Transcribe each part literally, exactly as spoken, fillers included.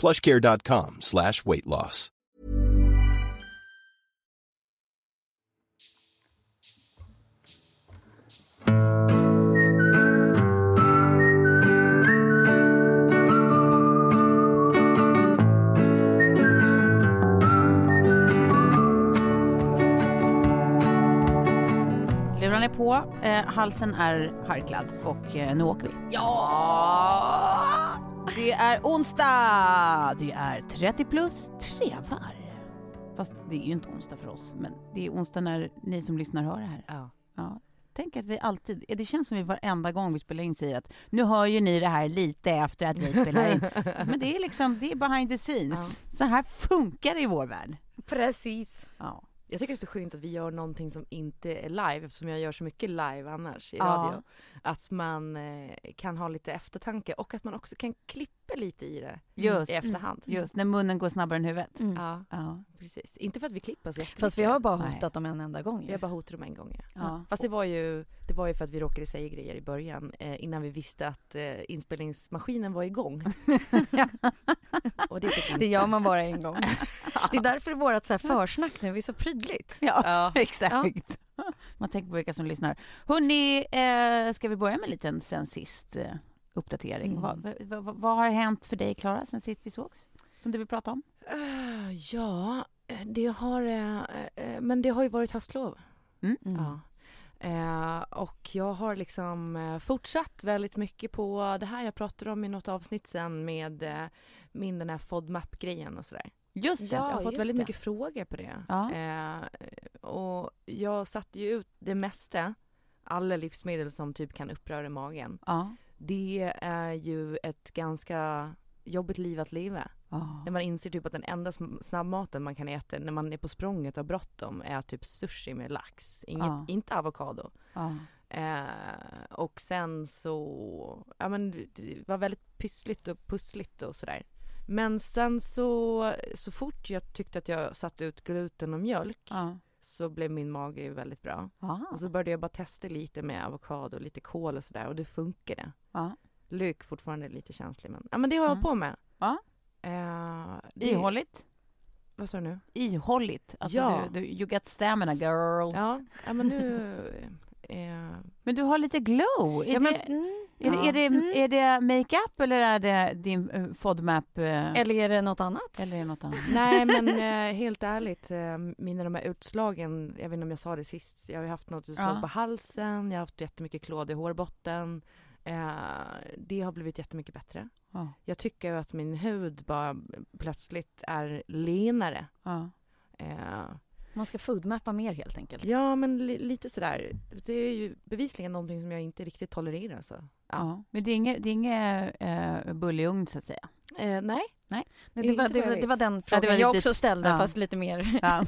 PlushCare.com slash weight loss. Luran är på, eh, halsen är harklad och eh, nu åker vi. Ja! Det är onsdag. Det är trettio plus trevar. Fast det är ju inte onsdag för oss, men det är onsdag när ni som lyssnar hör det här. Ja. Ja. Tänk att vi alltid, det känns som vi varenda gång vi spelar in säger att nu hör ju ni det här lite efter att vi spelar in. Men det är liksom, det är behind the scenes. Ja. Så här funkar det i vår värld. Precis. Ja. Jag tycker det är så skönt att vi gör någonting som inte är live, eftersom jag gör så mycket live annars i ja. radio. Att man eh, kan ha lite eftertanke och att man också kan klippa lite i det just, i efterhand. Just, när munnen går snabbare än huvudet. Mm. Ja. Ja, precis. Inte för att vi klippar så jättemycket. Fast vi har bara hotat Nej. dem en enda gång. Vi har bara hotat dem en gång, ja. Ja. Fast det var, ju, det var ju för att vi råkade säga grejer i början eh, innan vi visste att eh, inspelningsmaskinen var igång. Och det, det gör man bara en gång. Det är därför vårt så här försnack nu är så prydligt. Ja, ja. Exakt. Ja. Man tänker på vilka som lyssnar. Hörrni, eh, ska vi börja med lite sen sist eh, uppdatering? Mm. Vad, vad, vad, vad har hänt för dig, Klara, sen sist vi sågs? Som du vill prata om? Uh, ja, det har, eh, eh, men det har ju varit höstlov. Mm. Mm. Ja. Eh, och jag har liksom eh, fortsatt väldigt mycket på det här jag pratade om i något avsnitt sen med eh, min den här FODMAP-grejen och sådär. Just det. Ja, jag har fått väldigt det. mycket frågor på det. Ja. Eh, och jag satte ju ut det mesta, alla livsmedel som typ kan uppröra magen. Ja. Det är ju ett ganska jobbigt liv att leva. Oh. När man inser typ att den enda snabbmaten man kan äta när man är på språnget och har bråttom är typ sushi med lax. Inget, oh. Inte avokado. Oh. Eh, och sen så ja, men, det var väldigt pyssligt och pussligt och sådär. Men sen så, så fort jag tyckte att jag satte ut gluten och mjölk oh. så blev min mage ju väldigt bra. Oh. Och så började jag bara testa lite med avokado och lite kål och sådär och det funkade. Oh. Lök fortfarande är lite känslig, men, ja, men det har jag mm. på med. Oh. Uh, ihålligt. Vad sa du nu? Ihålligt. Alltså ja. du, du, you got stamina, girl. Ja, ja men nu... Uh, men du har lite glow. Är, ja, det, men, mm, är, ja. är, det, är, det, är det make-up eller är det din uh, FODMAP? Uh, eller är det något annat? Eller är det något annat? Nej, men uh, helt ärligt. Uh, mina de här utslagen, jag vet inte om jag sa det sist. Jag har haft något utslag ja. på halsen. Jag har haft jättemycket klåd i hårbotten. Uh, det har blivit jättemycket bättre. Oh. Jag tycker att min hud bara plötsligt är lenare. Oh. Uh, Man ska foodmappa mer helt enkelt. Ja, men li- lite sådär. Det är ju bevisligen någonting som jag inte riktigt tolererar. Så. Ja. Oh. Men det är inget, det är inget uh, buljugn så att säga? Uh, nej. Nej. Det, det, var, det, var, det var den frågan ja, var jag lite, också ställde, ja. fast lite mer ja.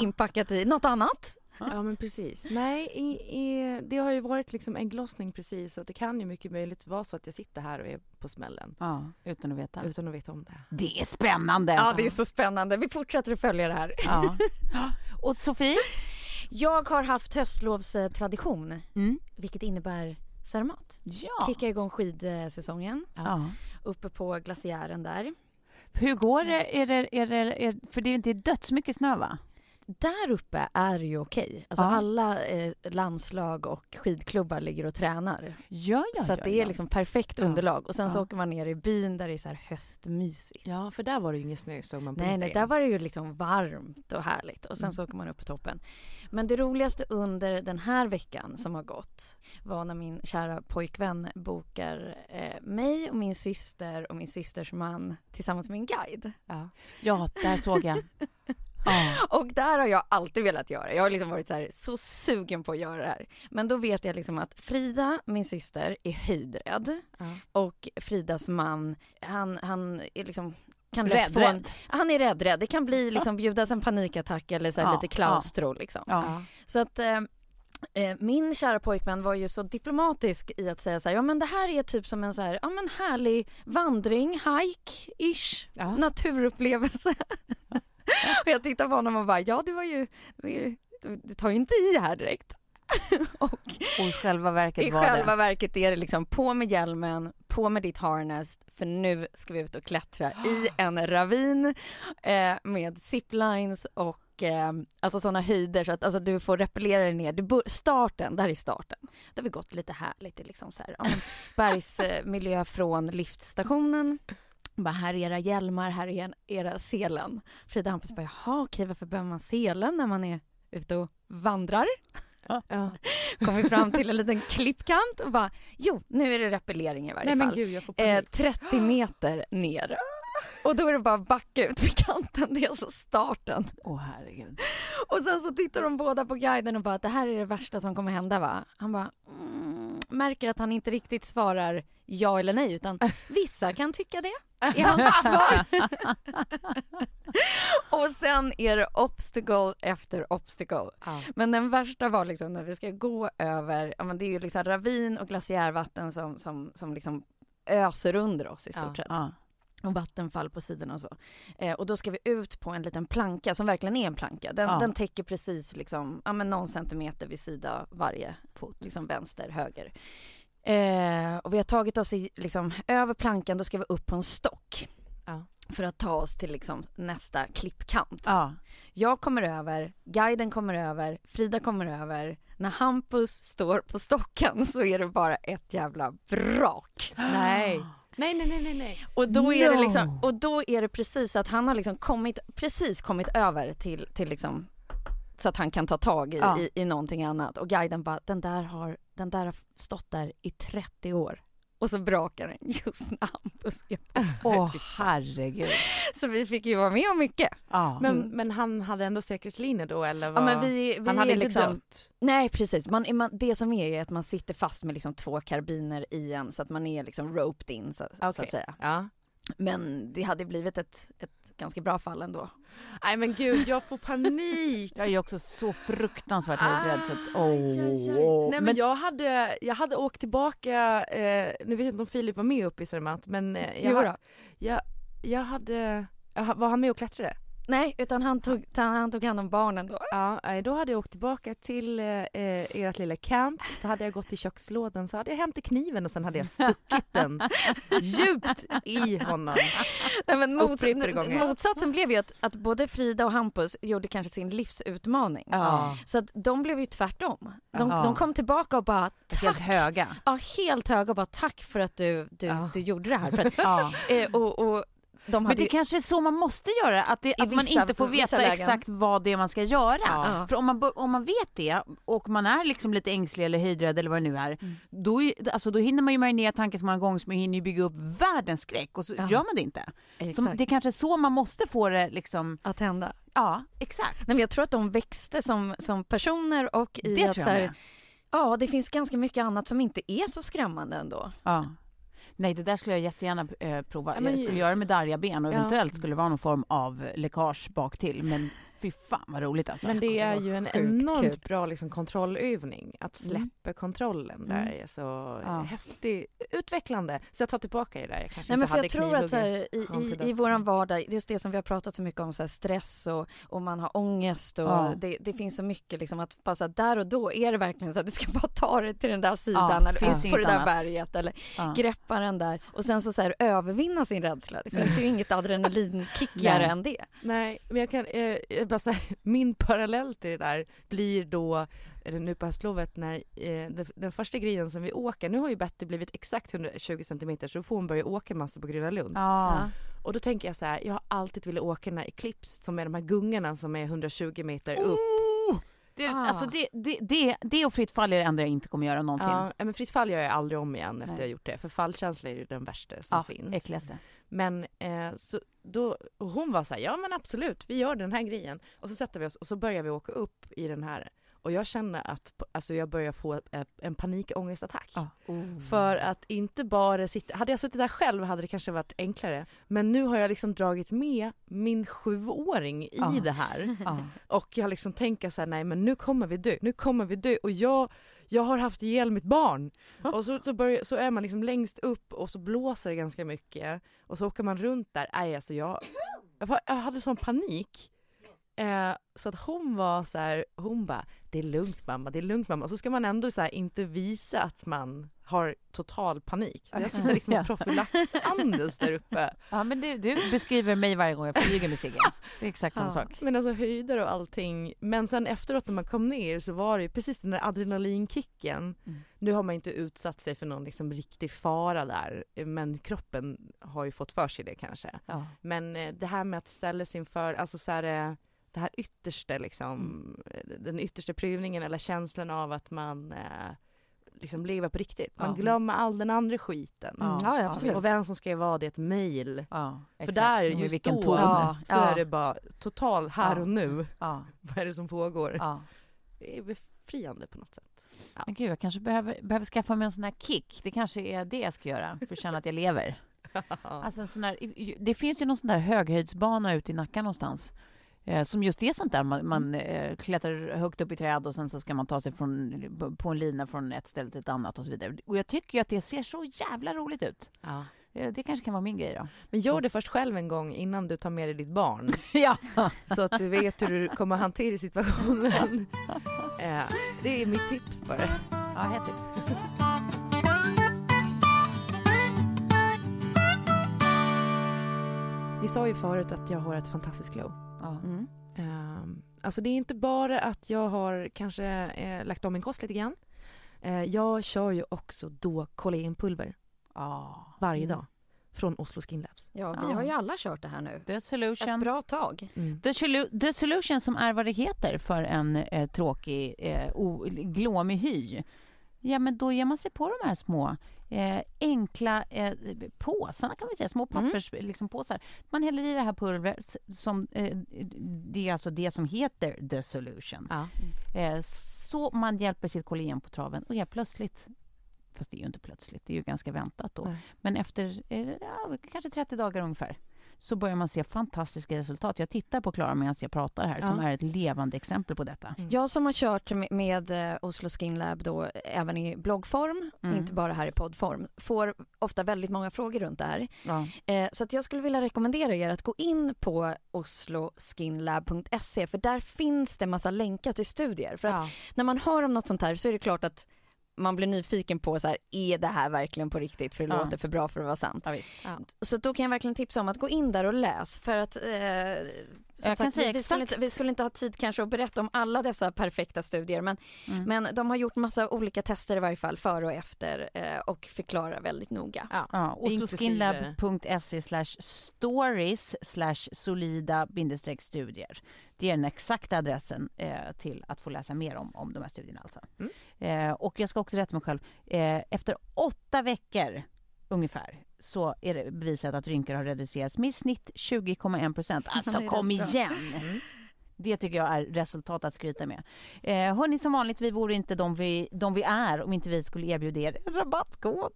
inpackat i något annat. Ja, men precis. Nej, i, i, det har ju varit liksom ägglossning precis, så att det kan ju mycket möjligt vara så att jag sitter här och är på smällen. Ja, utan att veta. Utan att veta om det. Det är spännande. Ja, det är så spännande. Vi fortsätter att följa det här. Ja. Och Sofie? Jag har haft höstlovstradition, mm. vilket innebär Zermatt. Ja. Kicka igång skidsäsongen. Ja. Uppe på glaciären där. Hur går det? Är det, är det är, för det är inte dödsmycket snö, va? Där uppe är det ju okej. Alltså ja. Alla eh, landslag och skidklubbar ligger och tränar. Ja, ja, så att ja, det är ja. liksom perfekt ja. underlag. Och sen ja. så åker man ner i byn där det är så här höstmysigt. Ja, för där var det ju ingen snö. Såg man på nej, nej, där var det ju liksom varmt och härligt. Och sen mm. så åker man upp på toppen. Men det roligaste under den här veckan som har gått var när min kära pojkvän bokar eh, mig och min syster och min systers man tillsammans med en guide. Ja, ja där såg jag. Ah. Och där har jag alltid velat göra. Jag har liksom varit så, här, så sugen på att göra det här. Men då vet jag liksom att Frida, min syster, är höjdrädd. Ah. Och Fridas man, han, han är liksom... Kan rädd, en, rädd. Han är rädd, rädd. Det kan bli liksom, bjudas en panikattack eller så här, ah. lite klaustro. Ah. Liksom. Ah. Så att... Eh, min kära pojkvän var ju så diplomatisk i att säga så här, ja men det här är typ som en så här, ja men härlig vandring, hike-ish, ja. naturupplevelse. Ja. Och jag tittade på honom och bara, ja det var ju, du, du tar ju inte i här direkt. och, och i själva verket i var själva det. verket är det liksom, på med hjälmen, på med ditt harness, för nu ska vi ut och klättra i en ravin eh, med ziplines och alltså sådana höjder så att alltså, du får repellera dig ner. Du bör, starten, där är starten. Då har vi gått lite härligt liksom så här, ja, bergsmiljö från liftstationen. Bara, här är era hjälmar, här är era selen. Frida Hampus bara, jaha okej, varför behöver man selen när man är ute och vandrar? Ja. Kom vi fram till en liten klippkant och bara, jo nu är det repellering i varje Nej, fall. Men gud, jag får panik. Eh, trettio meter ner. Och då är det bara backa ut vid kanten. Det är alltså starten. Åh oh, herregud. Och sen så tittar de båda på guiden och bara att det här är det värsta som kommer hända, va? Han bara mm, märker att han inte riktigt svarar ja eller nej, utan vissa kan tycka det. Är hans svar. Och sen är det obstacle efter obstacle. Ah. Men den värsta var liksom när vi ska gå över, ja, men det är ju liksom ravin och glaciärvatten som, som, som liksom öser under oss i stort ah. sett. Ah. Och vattenfall på sidorna och så. Eh, och då ska vi ut på en liten planka som verkligen är en planka. Den, ja. den täcker precis liksom, ja, men någon centimeter vid sida varje fot. Liksom vänster, höger. Eh, och vi har tagit oss i, liksom, över plankan, då ska vi upp på en stock. Ja. För att ta oss till liksom, nästa klippkant. Ja. Jag kommer över, guiden kommer över, Frida kommer över. När Hampus står på stocken så är det bara ett jävla brak. Nej. Nej, nej, nej, nej. Och då är no. det liksom, och då är det precis att han har liksom kommit, precis kommit över till, till liksom, så att han kan ta tag i, ja. i, i någonting annat. Och guiden bara, den där har, den där har stått där i trettio år. Och så brakar den just när Hampus är på. Åh, herregud. Så vi fick ju vara med om mycket. Ja. Men, men han hade ändå säkerhetslinjer då? Eller var... ja, men vi, vi han hade inte liksom... dött? Nej, precis. Man, man, det som är är att man sitter fast med liksom två karbiner i en så att man är liksom roped in, så, okay. så att säga. Ja. Men det hade blivit ett, ett ganska bra fall ändå. Nej men gud, jag får panik. Jag är ju också så fruktansvärt höjdrädd. Ah, oh. Nej men, men jag, hade, jag hade åkt tillbaka, eh, nu vet jag inte om Filip var med uppe i Zermatt, men eh, jag, ha, jag, jag hade, jag, var han med och klättrade? Nej, utan han tog, han tog hand om barnen då. Ja, då hade jag åkt tillbaka till eh, ert lilla camp. Så hade jag gått till kökslådan, så hade jag hämtat kniven och sen hade jag stuckit den djupt i honom. Nej, men mots- n- motsatsen blev ju att, att både Frida och Hampus gjorde kanske sin livsutmaning. Ja. Så att de blev ju tvärtom. De, ja. de kom tillbaka och bara tack. Helt höga. Ja, helt höga och bara tack för att du, du, ja. du gjorde det här. För att, ja. och, och De men det ju... kanske är så man måste göra, att, det, att vissa, man inte får veta exakt vad det är man ska göra. Ja. För om man, om man vet det och man är liksom lite ängslig eller höjdrädd eller vad det nu är, mm. då, alltså, då hinner man ju marinera tanken så många gånger, så man hinner ju bygga upp världens skräck och så ja. gör man det inte. Så det är kanske så man måste få det liksom... att hända. Ja, exakt. Nej, men jag tror att de växte som, som personer och i det att, tror jag så här, ja, det finns ganska mycket annat som inte är så skrämmande ändå. Ja. Nej, det där skulle jag jättegärna eh, prova. Ja, men... Jag skulle göra med darriga ben och ja. eventuellt skulle det vara någon form av läckage bak till, men Fy fan vad roligt alltså. Men det är det ju en enormt kul. Bra liksom, kontrollövning. Att släppa mm. kontrollen där är så ja. häftigt utvecklande. Så jag tar tillbaka det där. Jag kanske Nej, inte men hade knivhuggen. Jag tror att här, i, i, i vår vardag, just det som vi har pratat så mycket om, så här, stress och, och man har ångest. Och ja. det, det finns så mycket liksom, att passa där och då. Är det verkligen så att du ska bara ta det till den där sidan ja, eller finns ja. på det där annat. berget eller ja. greppa den där. Och sen så, så här, övervinna sin rädsla. Det finns ju inget adrenalinkickare än det. Nej, men jag kan... Eh, Bara så här, min parallell till det där blir då, eller nu på höstlovet, när eh, den, den första grejen som vi åker, nu har ju Bette blivit exakt hundratjugo centimeter så får hon börja åka massa på Grönalund. Ja. Och då tänker jag så här, jag har alltid velat åka den här Eclipse som är de här gungorna som är hundrasjugo meter upp. Oh! Det, ah. alltså det, det, det, det och fritt fall är det enda jag inte kommer göra någonsin. Ja, men fritt fall gör jag aldrig om igen efter Nej. jag gjort det. För fallkänsla är ju den värsta som ja, finns. Äckligaste. Men eh, så då, och hon var så här, ja men absolut, vi gör den här grejen. Och så sätter vi oss och så börjar vi åka upp i den här. Och jag känner att alltså jag börjar få en panikångestattack. Ah. Oh. För att inte bara sitta... Hade jag suttit där själv hade det kanske varit enklare. Men nu har jag liksom dragit med min sjuåring i ah. det här. Ah. Och jag liksom tänker så här, nej men nu kommer vi dö. Nu kommer vi dö. Och jag... Jag har haft ihjäl mitt barn. Och så, så, börjar, så är man liksom längst upp och så blåser det ganska mycket. Och så åker man runt där. Nej, alltså jag, jag hade sån panik. Eh, så att hon var så här, hon bara, det är lugnt mamma, det är lugnt mamma. Och så ska man ändå så här inte visa att man har total panik. Jag sitter liksom i profylaxandes där uppe. Ja, men du, du beskriver mig varje gång jag flyger med Sigge. Det är exakt samma ja. sak. Men alltså höjder och allting. Men sen efteråt när man kom ner så var det ju precis den där adrenalinkicken. Mm. Nu har man inte utsatt sig för någon liksom riktig fara där. Men kroppen har ju fått för sig det kanske. Ja. Men det här med att ställa sig inför, alltså så här... Det här yttersta, liksom, mm. den yttersta prövningen eller känslan av att man eh, liksom lever på riktigt. Man ja. glömmer all den andra skiten. Mm. Ja, ja, absolut. Och vem som ska vara det ett mejl. Ja, för där är ju vilken tål ja. så ja. är det bara total här ja. och nu. Ja. Vad är det som pågår? Ja. Det är befriande på något sätt. Ja. Men gud, jag kanske behöver, behöver skaffa mig en sån här kick. Det kanske är det jag ska göra för att känna att jag lever. Alltså en sån här, det finns ju någon sån där höghöjdsbana ute i Nacka någonstans. Som just är sånt där, man, man eh, klättrar högt upp i träd och sen så ska man ta sig från, på en lina från ett ställe till ett annat och så vidare. Och jag tycker ju att det ser så jävla roligt ut. Ja. Det, det kanske kan vara min grej då. Men gör det först själv en gång innan du tar med dig ditt barn. Ja. Så att du vet hur du kommer att hantera situationen. eh, det är mitt tips bara. Ja, helt tips. Ni sa ju förut att jag har ett fantastiskt glow. Mm. Um, alltså det är inte bara att jag har kanske eh, lagt om min kost lite grann. Eh, jag kör ju också då kollagenpulver ah. varje mm. dag från Oslo Skinlab. Ja, vi ah. har ju alla kört det här nu. The Solution. Ett bra tag. Mm. The, solu- The Solution som är vad det heter för en eh, tråkig eh, o- glåmig hy. Ja, men då ger man sig på de här små eh, enkla eh, påsarna kan vi säga, små pappers mm. liksom, påsar. Man häller i det här pulvret som eh, det är alltså det som heter The Solution. Ja. Eh, så man hjälper sitt kollagen på traven och är plötsligt, fast det är ju inte plötsligt, det är ju ganska väntat då. Mm. Men efter eh, ja, kanske trettio dagar ungefär så börjar man se fantastiska resultat. Jag tittar på Klara medan jag pratar här ja. som är ett levande exempel på detta. Mm. Jag som har kört med, med Oslo Skinlab då, även i bloggform, mm. inte bara här i poddform, får ofta väldigt många frågor runt det här. Ja. Eh, så att jag skulle vilja rekommendera er att gå in på oslo skinlab punkt se för där finns det massa länkar till studier. För ja. att när man hör om något sånt här så är det klart att man blir nyfiken på så här, är det här verkligen på riktigt? För det ja. låter för bra för att vara sant. Ja, visst. Ja. Så då kan jag verkligen tipsa om att gå in där och läs. För att eh, som sagt, vi, vi, skulle inte, vi skulle inte ha tid kanske att berätta om alla dessa perfekta studier. Men, mm. men de har gjort massa olika tester i varje fall, före och efter. Eh, och förklarar väldigt noga. Ja. Ja, oslo skinlab punkt se slash stories slash solida bindestränk studier. Det är den exakta adressen eh, till att få läsa mer om, om de här studierna alltså. Mm. Eh, och jag ska också rätta mig själv. Eh, efter åtta veckor ungefär så är det bevisat att rynkor har reducerats med snitt tjugo komma en procent. Alltså kom igen! Mm. Det tycker jag är resultat att skryta med. Eh, hörni, som vanligt, vi vore inte de vi, de vi är om inte vi skulle erbjuda er rabattkod.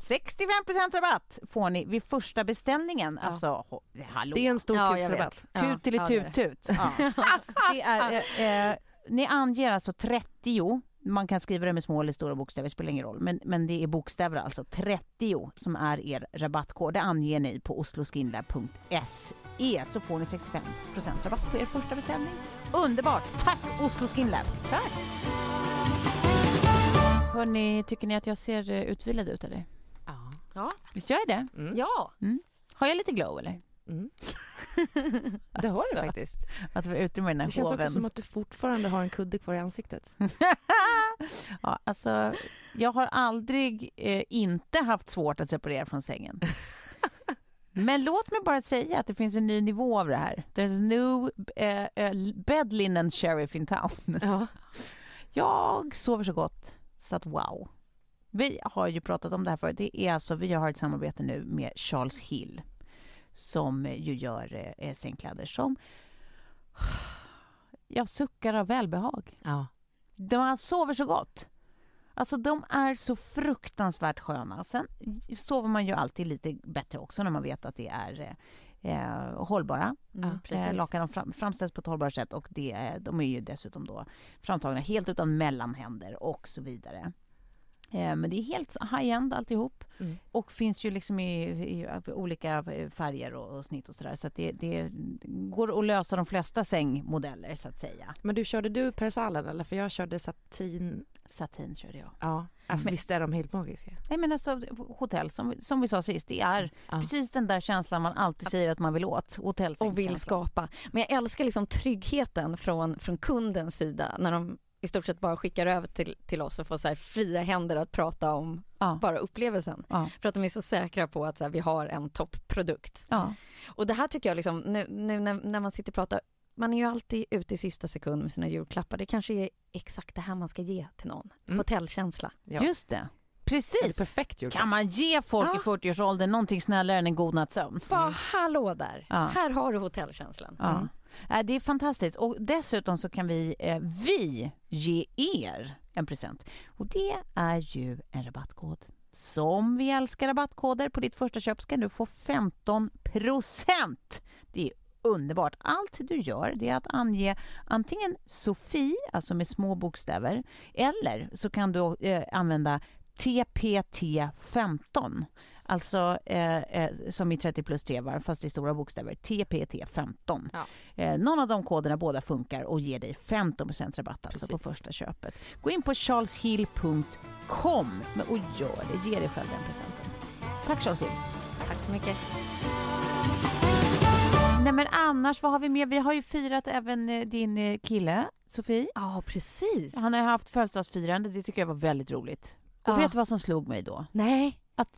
sextiofem procent rabatt får ni vid första beställningen. Ja. Alltså, hallå. Det är en stor ja, tipsrabatt. Tut till ja, tut tut. Ja. Det är, eh, eh, ni anger alltså trettio. Man kan skriva det med små eller stora bokstäver, det spelar ingen roll. Men, men det är bokstäver alltså. trettio som är er rabattkod. Det anger ni på oslo skinlab punkt se så får ni sextiofem procent rabatt på er första beställning. Underbart! Tack Oslo Skinlab! Tack! Hörrni, tycker ni att jag ser utvilad ut eller? Ja. Ja. Visst gör jag det? Mm. Ja. Mm. Har jag lite glow eller? Mm. Det har du alltså, faktiskt. Att vi är ute med den här det känns hoven. Också som att du fortfarande har en kudde kvar i ansiktet. Ja, alltså, jag har aldrig eh, inte haft svårt att separera från sängen. Men låt mig bara säga att det finns en ny nivå av det här. There's new eh, eh, bed linen sheriff in town. Ja. Jag sover så gott. Så att wow. Vi har ju pratat om det här förut. Det är alltså, vi har ett samarbete nu med Charles Healy. Som ju gör eh, sängkläder som jag suckar av välbehag. Ja. De man sover så gott. Alltså de är så fruktansvärt sköna. Sen sover man ju alltid lite bättre också när man vet att det är eh, hållbara. Mm, eh, lakan fram, framställs på ett hållbart sätt och det, de är ju dessutom då framtagna helt utan mellanhänder och så vidare. Men det är helt high-end alltihop. Mm. Och finns ju liksom i, i, i olika färger och, och snitt och sådär. Så att det, det går att lösa de flesta sängmodeller så att säga. Men du körde du persalen eller? För jag körde satin. Satin körde jag. Ja, alltså mm. Visst är de helt magiska. Nej men alltså hotell som, som vi sa sist. Det är ja. Precis den där känslan man alltid säger att man vill åt. Och vill skapa. Men jag älskar liksom tryggheten från, från kundens sida när de i stort sett bara skickar över till, till oss och får så här fria händer att prata om ja. Bara upplevelsen. Ja. För att de är så säkra på att så här, vi har en toppprodukt. Ja. Och det här tycker jag liksom, nu, nu när, när man sitter och pratar, man är ju alltid ute i sista sekund med sina julklappar. Det kanske är exakt det här man ska ge till någon. Mm. Hotellkänsla. Ja. Just det. Precis. Det perfekt julklapp. Kan man ge folk ja. I fyrtioårsåldern någonting snällare än en god nattsömn? Bara mm. hallå där. Ja. Här har du hotellkänslan. Ja. Mm. Det är fantastiskt och dessutom så kan vi, eh, vi ge er en present och det är ju en rabattkod. Som vi älskar rabattkoder på ditt första köp ska du få femton procent. Det är underbart. Allt du gör det är att ange antingen Sofie, alltså med små bokstäver eller så kan du eh, använda T P T femton. Alltså eh, eh, som i trettio plus tre var fast i stora bokstäver. T P T femton. Ja. Eh, någon av de koderna båda funkar och ger dig femton procent rabatt alltså precis. På första köpet. Gå in på charles hill punkt com och gör det. Ge dig själv den presenten. Tack Charles Hill. Tack så mycket. Nej men annars, vad har vi med? Vi har ju firat även din kille, Sofie. Ja, precis. Han har haft födelsedagsfirande. Det tycker jag var väldigt roligt. Och ja. Vet du vad som slog mig då? Nej. Att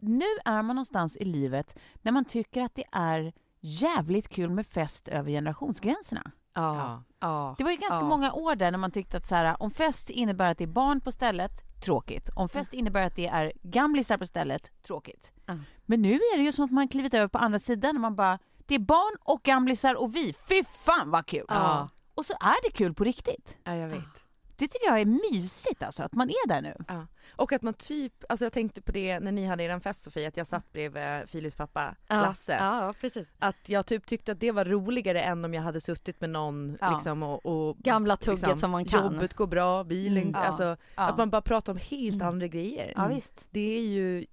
nu är man någonstans i livet när man tycker att det är jävligt kul med fest över generationsgränserna. Ja. Ja. Det var ju ganska ja. Många år där när man tyckte att så här, om fest innebär att det är barn på stället, tråkigt. Om fest mm. innebär att det är gamlisar på stället, tråkigt. Mm. Men nu är det ju som att man klivit över på andra sidan när man bara, det är barn och gamlisar och vi, fy fan vad kul. Ja. Och så är det kul på riktigt. Ja, jag vet. Ja. Det tycker jag är mysigt alltså, att man är där nu. Ja. Och att man typ, alltså jag tänkte på det när ni hade er en fest Sofie, att jag satt bredvid Filips pappa, ja. Lasse. Ja, precis. Att jag typ tyckte att det var roligare än om jag hade suttit med någon ja. Liksom, och, och gamla tugget liksom, som man kan. Jobbet går bra, bilen, mm. alltså ja. Att man bara pratar om helt andra mm. grejer. Ja, visst. Det är ju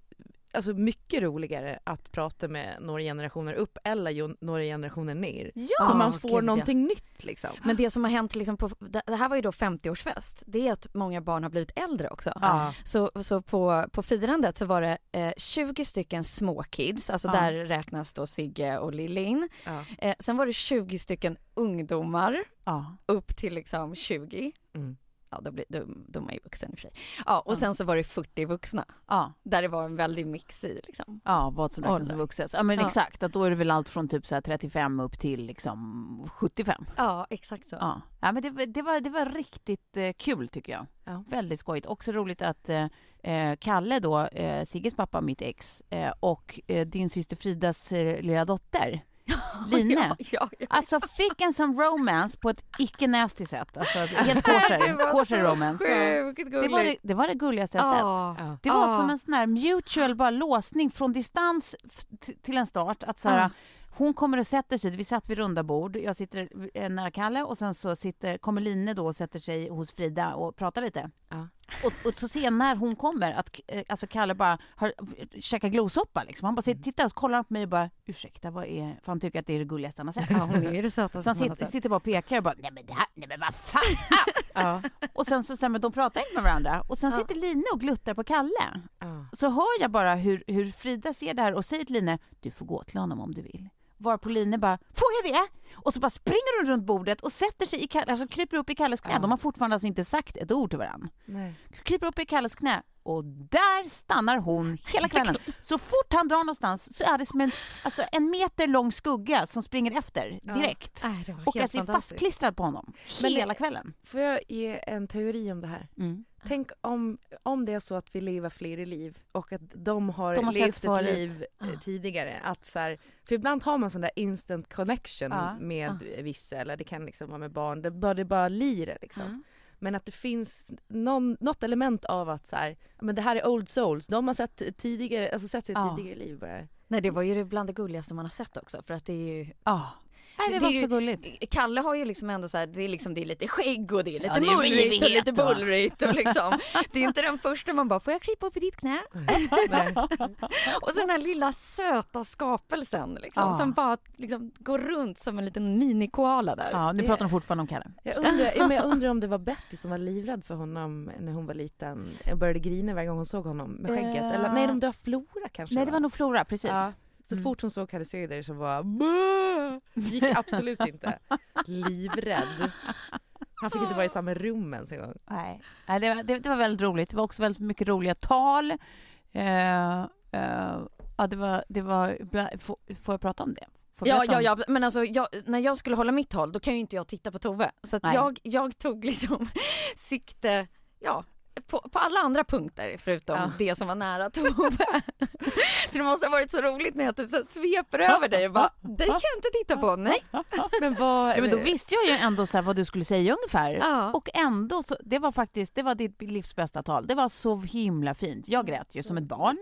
alltså mycket roligare att prata med några generationer upp eller några generationer ner. Ja, för man får gud, någonting ja. Nytt liksom. Men det som har hänt liksom på, det här var ju då femtioårsfest. Det är att många barn har blivit äldre också. Ja. Så, så på, på firandet så var det eh, tjugo stycken små kids. Alltså ja. Där räknas då Sigge och Lillin. Ja. Eh, sen var det tjugo stycken ungdomar ja. Upp till liksom tjugo. Mm. Ja, då blir de, de är ju vuxna i och för sig. Ja, och ja. Sen så var det fyrtio vuxna. Ja. Där det var en väldig mix i liksom. Ja, vad som räknas som vuxna. Ja, men ja. Exakt. Att då är det väl allt från typ så här trettiofem upp till liksom sjuttiofem. Ja, exakt så. Ja, ja men det, det, var, det var riktigt eh, kul tycker jag. Ja. Väldigt skojigt. Också roligt att eh, Kalle då, eh, Sigges pappa, mitt ex, eh, och eh, din syster Fridas eh, lilla dotter Line. ja, ja, ja. Alltså fick en sån romance på ett icke-nasty sätt. Alltså helt kosher romance. Sjukt det, var det, det var det gulligaste jag oh. sett. Oh. Det var oh. som en sån här mutual bara låsning från distans f- till en start. Att så här, oh. hon kommer och sätter sig. Vi satt vid runda bord. Jag sitter nära Kalle och sen så sitter, kommer Line då och sätter sig hos Frida och pratar lite. Ja. Oh. Och, och så ser när hon kommer att alltså Kalle bara har käkat glosoppa liksom. Han bara sitter, tittar och kollar på mig och bara ursäkta, vad är fan tycker att det är det gulligaste han har sett. Ja, hon är det sötaste. Så han sitter, sitter bara och pekar och bara nej men det här, nej men vad fan. Ja. Och sen så sen men de pratar inte med varandra och sen ja. sitter Line och gluttar på Kalle. Ja. Så hör jag bara hur hur Frida ser det här och säger till Line du får gå till honom om du vill. Var på Line bara, får jag det? Och så bara springer hon runt bordet och sätter sig i Kalle, alltså kryper upp i Kalles knä. Ja. De har fortfarande alltså inte sagt ett ord till varandra. Nej. Kryper upp i Kalles knä och där stannar hon hela kvällen. Så fort han drar någonstans så är det som en, alltså en meter lång skugga som springer efter direkt. Ja. Äh, och alltså är fastklistrad på honom Men hela det, kvällen. Får jag ge en teori om det här? Mm. Tänk om, om det är så att vi lever fler i liv och att de har, de har levt ett liv ah. tidigare. Att så här, för ibland har man sån där instant connection ah. med ah. vissa, eller det kan liksom vara med barn. Det bör det bara lira liksom. Mm. Men att det finns någon, något element av att så här, men det här är old souls. De har sett tidigare, alltså sett sig ah. tidigare i liv. Bara. Nej, det var ju bland det gulligaste man har sett också. För att det är ju... Ah. Nej, det, det var ju, så gulligt. Kalle har ju liksom ändå så här, det är liksom det är lite skägg och det är lite ja, mullrigt och lite bullrigt och liksom. Det är inte den första man bara får jag krypa upp i ditt knä. Mm. Och så den här lilla söta skapelsen liksom ah. som bara liksom går runt som en liten minikoala där. Ja, nu det... pratar de fortfarande om Kalle. Jag undrar, men jag undrar om det var Bette som var livrädd för honom när hon var liten. Jag började grina varje gång hon såg honom med skägget uh... eller nej, de dör Flora kanske. Nej, det var nog Flora, precis. Ja. Så mm. fort hon såg Kalle Söder så var gick absolut inte. Livrädd. Han fick inte vara i samma rum ens en gång. Nej, Nej det, var, det, det var väldigt roligt. Det var också väldigt mycket roliga tal. Uh, uh, ja, det var, det var, får, får jag prata om det? Ja, ja, ja, men alltså jag, när jag skulle hålla mitt håll då kan ju inte jag titta på Tove. Så att jag, jag tog liksom sikte... Ja. På, på alla andra punkter förutom ja. det som var nära Tove. Så det måste ha varit så roligt när jag typ så sveper över dig och bara, det kan jag inte titta på, nej. Men, vad, nej, men då visste jag ju ändå så här vad du skulle säga ungefär. Ja. Och ändå, så, det var faktiskt det var ditt livs bästa tal. Det var så himla fint. Jag grät ju som ett barn.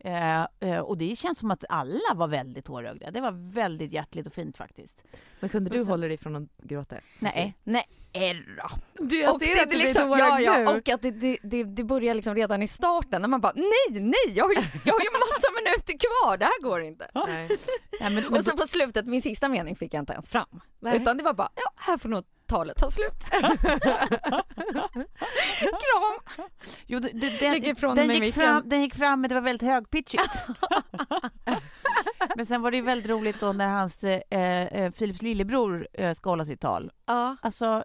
Ja. Eh, och det känns som att alla var väldigt tårögda. Det var väldigt hjärtligt och fint faktiskt. Men kunde du så... hålla dig från att gråta? Nej, nej. Erra. Du, och det, att det liksom, ja, ja, och att det, det, det, det börjar liksom redan i starten när man bara nej, nej, jag har ju, jag har ju massa minuter kvar, det här går inte. Nej. Ja, men, men, och så på slutet, min sista mening fick jag inte ens fram. Nej. Utan det var bara, ja, här får nog talet ta slut. Kram. Jo, du, du, den, från den, gick fram, den gick fram men det var väldigt högpitchigt. Men sen var det ju väldigt roligt då när hans eh, Filips lillebror eh, ska hålla sitt tal. Ja. Alltså,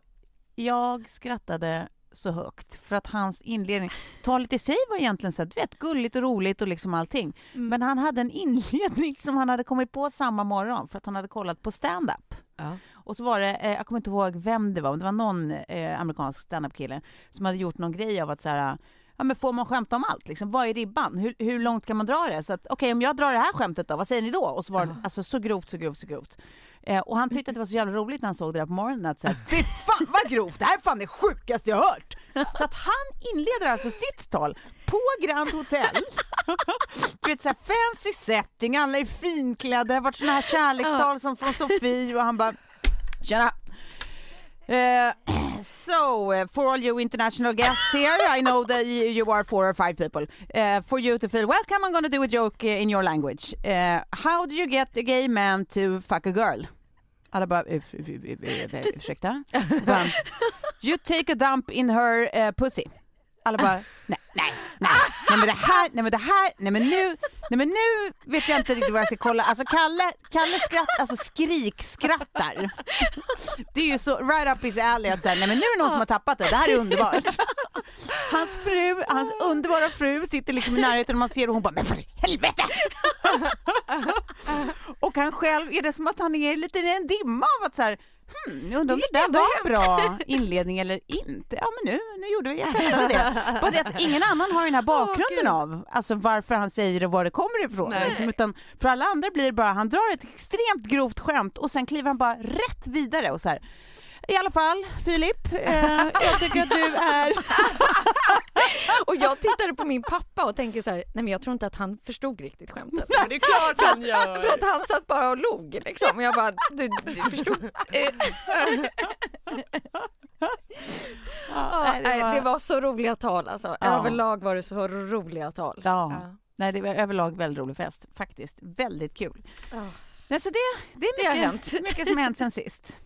jag skrattade så högt för att hans inledning, talet i sig var egentligen så här, du vet, gulligt och roligt och liksom allting. Mm. Men han hade en inledning som han hade kommit på samma morgon för att han hade kollat på stand-up. Ja. Och så var det, eh, jag kommer inte ihåg vem det var, men det var någon eh, amerikansk stand-up-kille som hade gjort någon grej av att så här... Ja, men får man skämta om allt? Liksom? Vad är ribban? Hur, hur långt kan man dra det? Så att, okej, okay, om jag drar det här skämtet då, vad säger ni då? Och så var det uh. alltså, så grovt, så grovt, så grovt. Eh, och han tyckte att det var så jävla roligt när han såg det där på morgonen. Att säga, fy fan vad grovt, det här är fan det sjukaste jag hört. Så att han inleder alltså sitt tal på Grand Hotel. Du vet, så här fancy setting, alla är finklädda. Det har varit såna här kärlekstal uh. som från Sofie. Och han bara, tjena. Uh, so uh, for all you international guests here, I know that you are four or five people. Uh, for you to feel welcome, I'm going to do a joke uh, in your language. Uh, how do you get a gay man to fuck a girl? Alla bara, ursäkta. You take a dump in her uh, pussy. Alla bara, nej, nej, nej, nej men det här, nej men det här, nej men nu, nej men nu vet jag inte riktigt vad jag ska kolla. Alltså Kalle, Kalle skratt, alltså skrik, skrattar. Det är ju så right up his alley att säga, nej men nu är det någon som har tappat det, det här är underbart. Hans fru, hans underbara fru sitter liksom i närheten och man ser och hon bara, men för helvete! Och han själv, är det som att han är lite i en dimma av att så här, Hmm, jag undrar om det där var en bra inledning eller inte. Ja, men nu, nu gjorde vi, jag testade det. Bara det att ingen annan har den här bakgrunden oh, av alltså varför han säger och var det kommer ifrån. Liksom, utan för alla andra blir det bara, han drar ett extremt grovt skämt och sen kliver han bara rätt vidare och så här. I alla fall, Filip, eh, jag tycker att du är... Och jag tittade på min pappa och tänkte så här, nej men jag tror inte att han förstod riktigt skämtet. Nej, det är klart han gör. För att han satt bara och log liksom. Och jag bara, du, du förstod. Ja, nej, det, var... det var så roliga tal alltså. Ja. Överlag var det så roliga tal. Ja, ja. Nej, det var överlag väldigt rolig fest faktiskt. Väldigt kul. Ja. Nej, så det, det är mycket, det har hänt. Mycket som har hänt sen sist.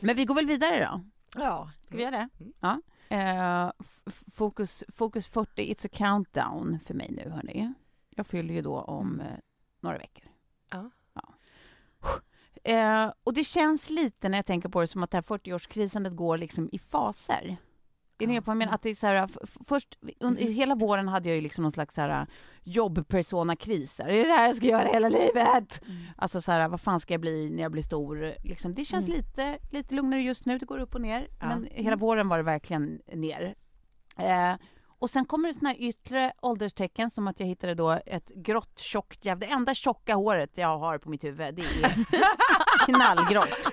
Men vi går väl vidare då? Ja. Ska vi göra det? Mm. Ja. Uh, f- fokus, fokus fyrtio, it's a countdown för mig nu hörni. Jag fyller ju då om uh, några veckor. Ja. Ja. Uh, och det känns lite när jag tänker på det som att det här fyrtio-årskrisandet går liksom i faser. Är ni på min att det är så här, först under hela våren hade jag ju liksom någon slags så här jobbpersonakriser. Är det det här jag ska göra hela livet? Mm. Alltså så här, vad fan ska jag bli när jag blir stor liksom, det känns mm. lite lite lugnare just nu, det går upp och ner, ja. Men hela mm. våren var det verkligen ner. Eh, och sen kommer det såna här yttre ålderstecken som att jag hittade då ett grått tjockt jävla, det enda tjocka håret jag har på mitt huvud, det är knallgrått.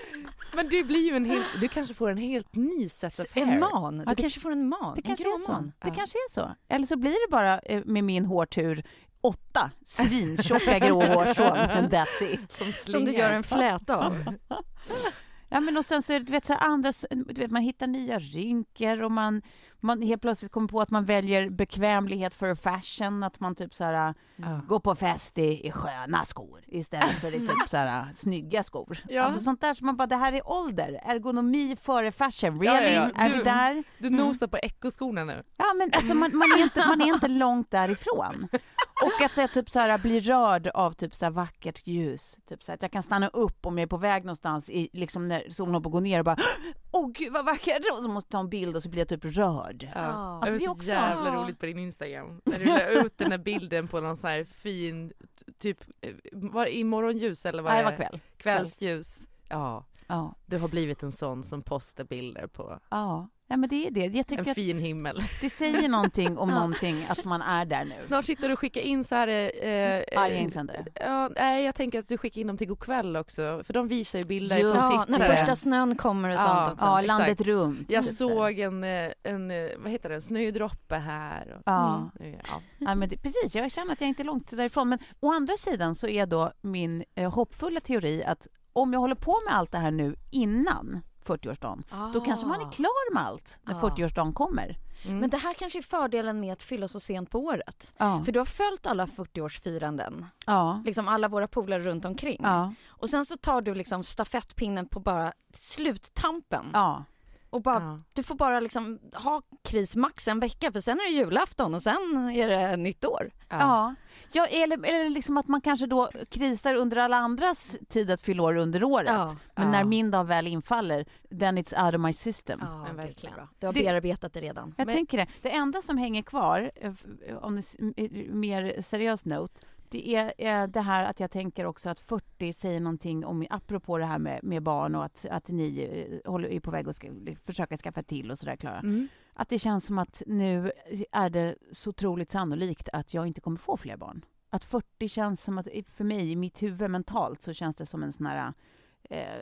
Men det blir ju en helt, du kanske får en helt ny set of hair. En man. Du ja, kanske får en man. Det, en kanske, är så. Man. det ja. kanske är så. Eller så blir det bara med min hårtur åtta svintjocka grå hårstrån. And that's it. Som, Som du gör en flät av. Ja, men och sen så är det, du vet, så här andra, du vet, man hittar nya rynkor och man, man helt plötsligt kommer på att man väljer bekvämlighet för fashion, att man typ så här mm. går på fest i, i sköna skor istället för i typ så här snygga skor. Ja. Alltså sånt där som man bara, det här är ålder, ergonomi före fashion, really? Ja, ja, ja. Du, är vi där? Du nosar på ekoskorna nu. Ja, men alltså man, man, är inte, man är inte långt därifrån. Och att jag typ så här blir rörd av typ så här vackert ljus, typ så här, att jag kan stanna upp om jag är på väg någonstans i liksom när solen håller på att gå ner och bara åh gud vad vackert, och så måste jag ta en bild och så blir jag typ rörd. Ja. Alltså, det är så också... jävla roligt på din Instagram. När du la ut den här bilden på någon så här fin typ var i morgonljus eller vad? Nej, det var kväll. Kvällsljus. Ja. Ja. Du har blivit en sån som postar bilder på. Ja. Ja, men det är det. Jag tycker en fin himmel. Det säger någonting om någonting att man är där nu. Snart sitter du och skickar in så här... Eh, Arga insändare. Ja, nej, jag tänker att du skickar in dem till Godkväll också. För de visar ju bilder. Just, ja, när första snön kommer och sånt ja, också. Ja, landet runt. Jag såg en, en, vad heter det, en snödroppe här. Och, ja. Mm. Ja. Ja, men det, precis. Jag känner att jag inte är långt därifrån. Men å andra sidan så är då min eh, hoppfulla teori att om jag håller på med allt det här nu innan fyrtio-årsdagen. Ah. Då kanske man är klar med allt när ah. fyrtio-årsdagen kommer. Mm. Men det här kanske är fördelen med att fylla så sent på året. Ah. För du har följt alla fyrtio-årsfiranden. Ah. Liksom alla våra polare runt omkring. Ah. Och sen så tar du liksom stafettpinnen på bara sluttampen. Ah. Och bara, ah. du får bara liksom ha krismax en vecka. För sen är det julafton och sen är det nytt år. Ah. Ah. Ja, eller, eller liksom att man kanske då krisar under alla andras tid att fylla år under året. Ja, men ja. När min dag väl infaller, then it's out of my system. Ja, men verkligen. Du har bearbetat det redan. Jag men... tänker det. Det enda som hänger kvar, om det mer seriös note, det är det här att jag tänker också att fyrtio säger någonting om, apropå det här med, med barn och att, att ni håller, är på väg att försöka skaffa till och sådär, Klara. Mm. Att det känns som att nu är det så otroligt sannolikt att jag inte kommer få fler barn. Att fyrtio känns som att, för mig i mitt huvud mentalt så känns det som en sån här,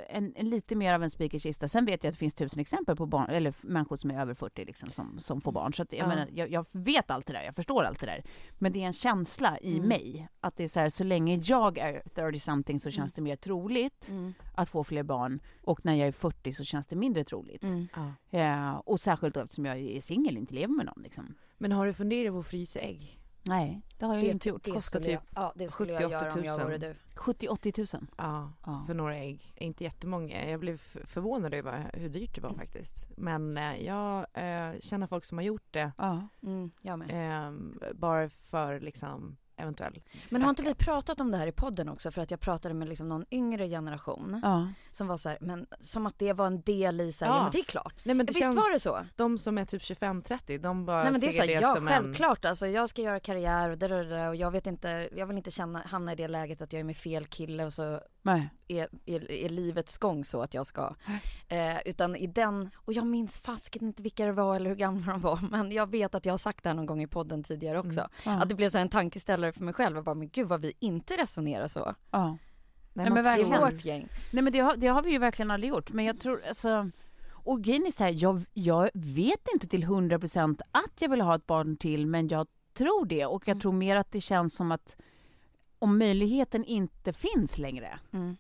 en, en lite mer av en spikerkista. Sen vet jag att det finns tusen exempel på barn, eller människor som är över fyrtio liksom, som, som får barn. Så att, jag, mm. menar, jag, jag vet allt det där, jag förstår allt det där. Men det är en känsla i mm. mig att det är så här, så länge jag är thirty-something så känns mm. det mer troligt mm. att få fler barn. Och när jag är fyrtio så känns det mindre troligt. Mm. Ja, och särskilt då, eftersom jag är singel och inte lever med någon. Liksom. Men har du funderat på att frysa ägg? Nej, det har jag det, inte gjort. Det kostar typ ja, sjuttio åttio tusen. sjuttio åttio tusen? Ja, ja, för några ägg. Inte jättemånga. Jag blev förvånad över hur dyrt det var mm. faktiskt. Men eh, jag eh, känner folk som har gjort det. Ja, mm, jag med. Eh, bara för liksom eventuell. Men har inte vi pratat om det här i podden också? För att jag pratade med liksom någon yngre generation ja. Som var så här, men som att det var en del i så här, ja. Ja, men det är klart. Nej, men det visst känns, var det så? De som är typ tjugofem trettio, de bara nej, men det är så här, det ja, som självklart, en... alltså, jag ska göra karriär och, där, där, där, och jag vet inte, jag vill inte känna, hamna i det läget att jag är med fel kille och så Nej. Är, är, är livets gång så att jag ska eh, utan i den, och jag minns fasken inte vilka det var eller hur gamla de var, men jag vet att jag har sagt det här någon gång i podden tidigare också, mm. ja. Att det blev så en tankeställare för mig själv, jag bara, men gud vad vi inte resonerar så, ja. Nej, men verkligen. I vårt gäng. Nej, men det har, det har vi ju verkligen aldrig gjort, men jag tror alltså, och grejen är så här, jag, jag vet inte till hundra procent att jag vill ha ett barn till, men jag tror det, och jag mm. tror mer att det känns som att om möjligheten inte finns längre, mm.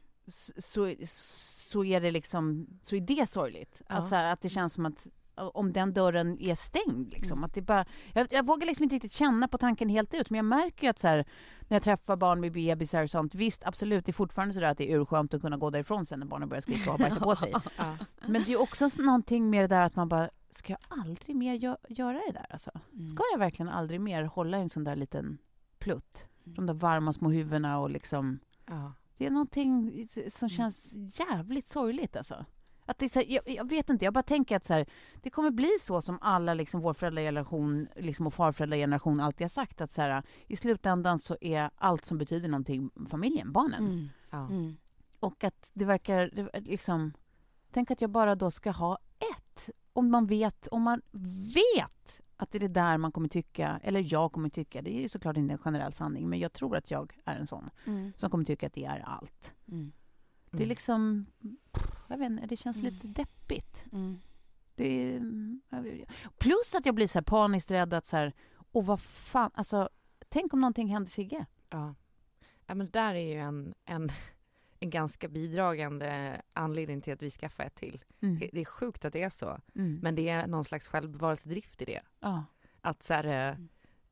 så, så är det liksom, så är det sorgligt. Ja. Alltså att det känns som att om den dörren är stängd liksom, mm. att det bara, jag, jag vågar liksom inte riktigt känna på tanken helt ut, men jag märker ju att så här, när jag träffar barn med bebisar och sånt, visst absolut, det är fortfarande så där att det är urskönt att kunna gå därifrån sen när barnen börjar skrika och bajsa på sig. Ja. Men det är också någonting med det där att man bara, ska jag aldrig mer gö- göra det där alltså? Mm. Ska jag verkligen aldrig mer hålla en sån där liten plutt? De där varma små huvudena och liksom, ja. Det är någonting som känns jävligt sorgligt alltså. Att det är så här, jag, jag vet inte, jag bara tänker att så här, det kommer bli så som alla liksom vår föräldrageneration liksom, och farföräldrageneration alltid har sagt, att så här, i slutändan så är allt som betyder någonting familjen, barnen. Mm. Ja. Mm. Och att det verkar liksom, tänk att jag bara då ska ha ett, om man vet, om man vet att det är det där man kommer tycka, eller jag kommer tycka, det är ju såklart inte en generell sanning, men jag tror att jag är en sån mm. som kommer tycka att det är allt. Mm. Mm. Det är liksom, jag vet inte, det känns mm. lite deppigt. Mm. Det är, plus att jag blir så här paniskt rädd att så här, och vad fan, alltså tänk om någonting händer Sigge. Ja, ja men där är ju en, en, en ganska bidragande anledning till att vi skaffar ett till. Mm. Det är sjukt att det är så. Mm. Men det är någon slags självbevarelsedrift i det. Ja. Att så här, mm.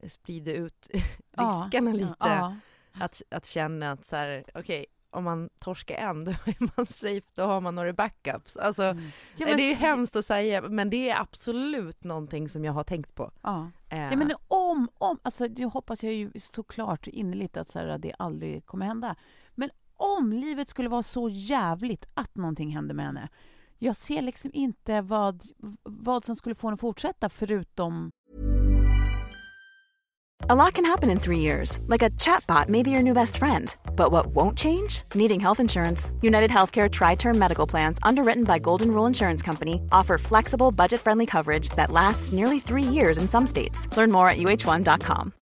sprida ut riskerna ja. Lite. Ja. Att, att känna att så här, okej, okay, om man torskar en, då är man safe, då har man några backups. Alltså, mm. ja, men, det är hemskt att säga, men det är absolut någonting som jag har tänkt på. Ja, äh, ja men om, om, alltså jag hoppas jag ju såklart innerligt att så här, det aldrig kommer hända. Men om livet skulle vara så jävligt att någonting hände med henne. Jag ser liksom inte vad, vad som skulle få henne att fortsätta förutom... A lot can happen in three years, like a chatbot may be your new best friend. But what won't change? Needing health insurance. United Healthcare Tri-Term Medical Plans, underwritten by Golden Rule Insurance Company, offer flexible, budget-friendly coverage that lasts nearly three years in some states. Learn more at U H one dot com.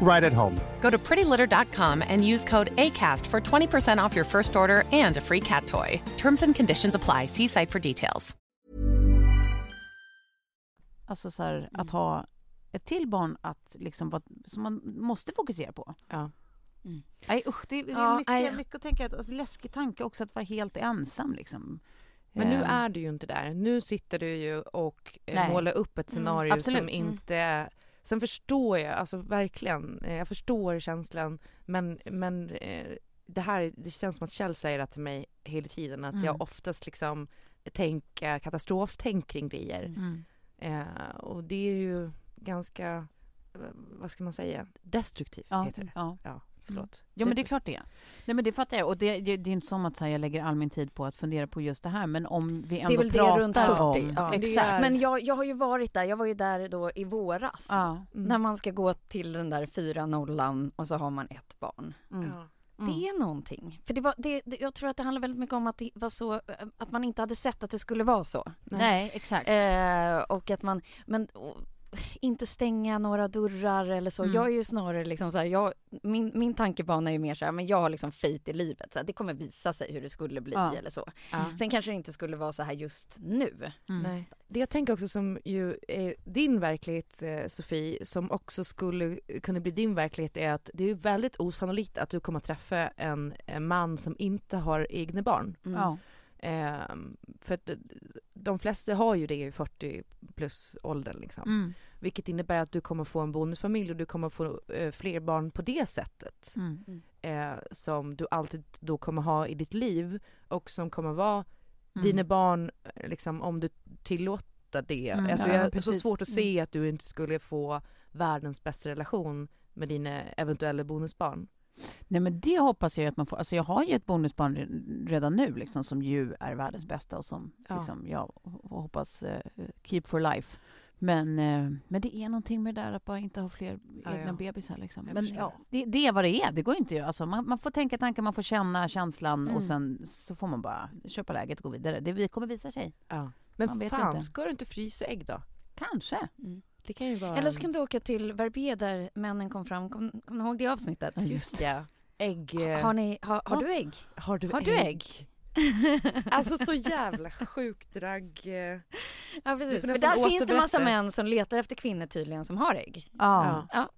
right at home. Go to pretty litter dot com and use code ACAST for twenty percent off your first order and a free cat toy. Terms and conditions apply. See site for details. Alltså så här, mm. att ha ett till barn att liksom, som man måste fokusera på. Ja. Mm. Aj, usch, det, det är ja, mycket, aj. mycket att tänka. Alltså, läskig tanke också att vara helt ensam liksom. Men nu är du ju inte där. Nu sitter du ju och Nej. målar upp ett scenario mm, som inte... Mm. Sen förstår jag, alltså verkligen, jag förstår känslan, men, men det här, det känns som att Kjell säger det till mig hela tiden, att mm. jag oftast liksom tänker katastroftänk kring grejer. Mm. Eh, och det är ju ganska, vad ska man säga, destruktivt ja, heter det. Ja. Ja. Förlåt. Ja, men det är klart det. Nej, men det fattar jag. Och det, det, det är inte som att här, jag lägger all min tid på att fundera på just det här. Men om vi ändå pratar runt om... Ja, exakt. Men jag, jag har ju varit där. Jag var ju där då i våras. Ja. Mm. När man ska gå till den där fyra nollan och så har man ett barn. Mm. Ja. Mm. Det är någonting. För det var, det, det, jag tror att det handlar väldigt mycket om att, det var så, att man inte hade sett att det skulle vara så. Nej, Nej exakt. Eh, och att man... Men, och, inte stänga några dörrar eller så. Mm. Jag är ju snarare liksom så här, jag, min, min tankebana är ju mer så här, men jag har liksom faith i livet. Så här, det kommer visa sig hur det skulle bli ja. eller så. Ja. Sen kanske det inte skulle vara så här just nu. Mm. Nej. Det jag tänker också som ju är din verklighet, Sofie, som också skulle kunna bli din verklighet, är att det är väldigt osannolikt att du kommer att träffa en, en man som inte har egna barn. Mm. Ja. Um, för att de flesta har ju det i fyrtio plus åldern liksom. Mm. Vilket innebär att du kommer få en bonusfamilj och du kommer få uh, fler barn på det sättet mm. uh, som du alltid då kommer ha i ditt liv och som kommer vara mm. dina barn liksom, om du tillåter det. Mm. Alltså, ja, jag är så svårt att se att du inte skulle få världens bästa relation med dina eventuella bonusbarn. Nej, men det hoppas jag att man får. Alltså jag har ju ett bonusbarn redan nu liksom, som ju är världens bästa och som ja. liksom, jag hoppas uh, keep for life. Men, uh, men det är någonting med det där att bara inte ha fler ja, egna ja. bebisar liksom. Men ja, det, det är vad det är. Det går inte ju. Alltså, man, man får tänka tanken, man får känna känslan mm. och sen så får man bara köpa läget och gå vidare. Det vi kommer visa sig. Ja. Men fan, ska du inte frysa ägg då? Kanske. Mm. Det kan ju vara... Eller så kan du åka till Verbier där männen kom fram. Kommer du kom ihåg det avsnittet? Just det. Ägg. Har, ni, har, har du ägg? Har du, har ägg? du ägg? Alltså så jävla sjukt drag. Ja, precis. För där finns det massa män som letar efter kvinnor tydligen som har ägg. Ah. Ja. Ja.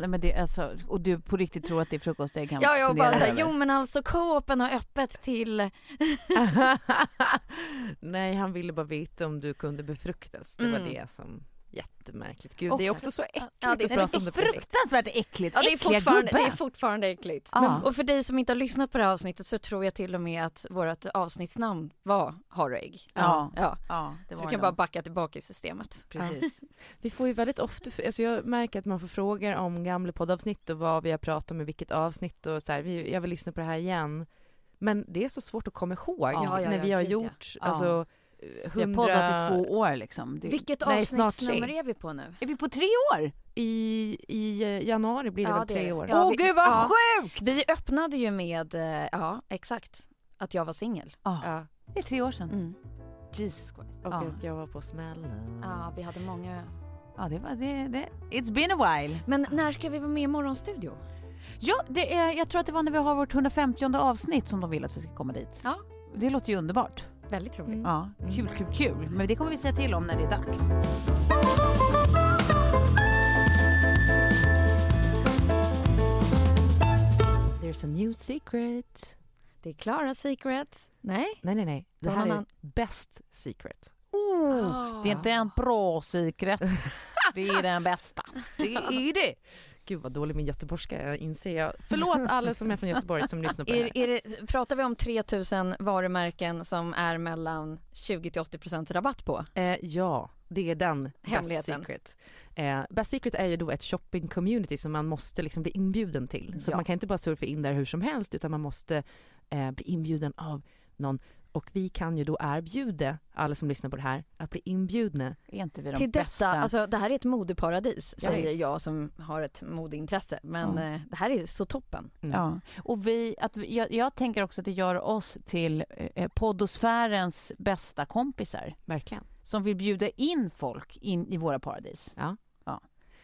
Ja, men det, alltså, och du på riktigt tror att det är frukostägg? Ja, jag bara såhär, jo men alltså Coop-en har öppet till... Nej, han ville bara veta om du kunde befruktas. Det var mm. det som... Jättemärkligt. Gud, också, det är också så äckligt ja, det är, att prata om det. Det är fruktansvärt äckligt. Ja, det, är fortfarande, det är fortfarande äckligt. Ah. Men, och för dig som inte har lyssnat på det här avsnittet så tror jag till och med att vårt avsnittsnamn var Harrägg. Ja. Ja. Ja, det var så du kan bara backa tillbaka i systemet. Precis. Ja. Vi får ju väldigt ofta, alltså jag märker att man får frågor om gamla poddavsnitt och vad vi har pratat om i vilket avsnitt och så här, vi, jag vill lyssna på det här igen. Men det är så svårt att komma ihåg ja, ja, när vi har klicka. gjort... Alltså, ja. hundra... Vi har poddat i två år liksom. Det... Vilket avsnittsnummer är vi på nu? Är vi på tre år? I, i januari blir det ja, väl tre det. år. Åh ja, oh, gud vad ja. sjukt! Vi öppnade ju med, ja exakt, att jag var singel. Ja. Ja. Det är tre år sedan. Mm. Jesus Christ. Och ja. att jag var på smällen. Ja, vi hade många... Ja, det var det, det. It's been a while. Men när ska vi vara med i morgonstudio? Ja, det är, jag tror att det var när vi har vårt hundrafemtionde avsnitt som de vill att vi ska komma dit. Ja. Det låter ju underbart. Väldigt roligt. Mm. Ja, kul, kul, kul. Men det kommer vi säga till om när det är dags. There's a new secret. Det är Klaras secret. Nej? Nej, nej, nej. Det, det här är en... Best Secret. Oh, oh. Det är inte en bra secret. Det är den bästa. Det är det. Gud vad dålig min göteborgska inser jag. Förlåt alla som är från Göteborg som lyssnar på det här. Är, är det, pratar vi om tre tusen varumärken som är mellan tjugo till åttio procent rabatt på? Eh, ja, det är den. Best Secret. Eh, Best Secret är ju då ett shopping community som man måste liksom bli inbjuden till. Så ja. man kan inte bara surfa in där hur som helst utan man måste eh, bli inbjuden av någon. Och vi kan ju då erbjuda alla som lyssnar på det här att bli inbjudna inte vi de till bästa. Detta. Alltså, det här är ett modeparadis, jag säger vet. jag som har ett modeintresse. Men mm. det här är så toppen. Mm. Ja. Och vi, att vi, jag, jag tänker också att det gör oss till eh, poddosfärens bästa kompisar. Verkligen. Som vill bjuda in folk in i våra paradis. Ja. Ja.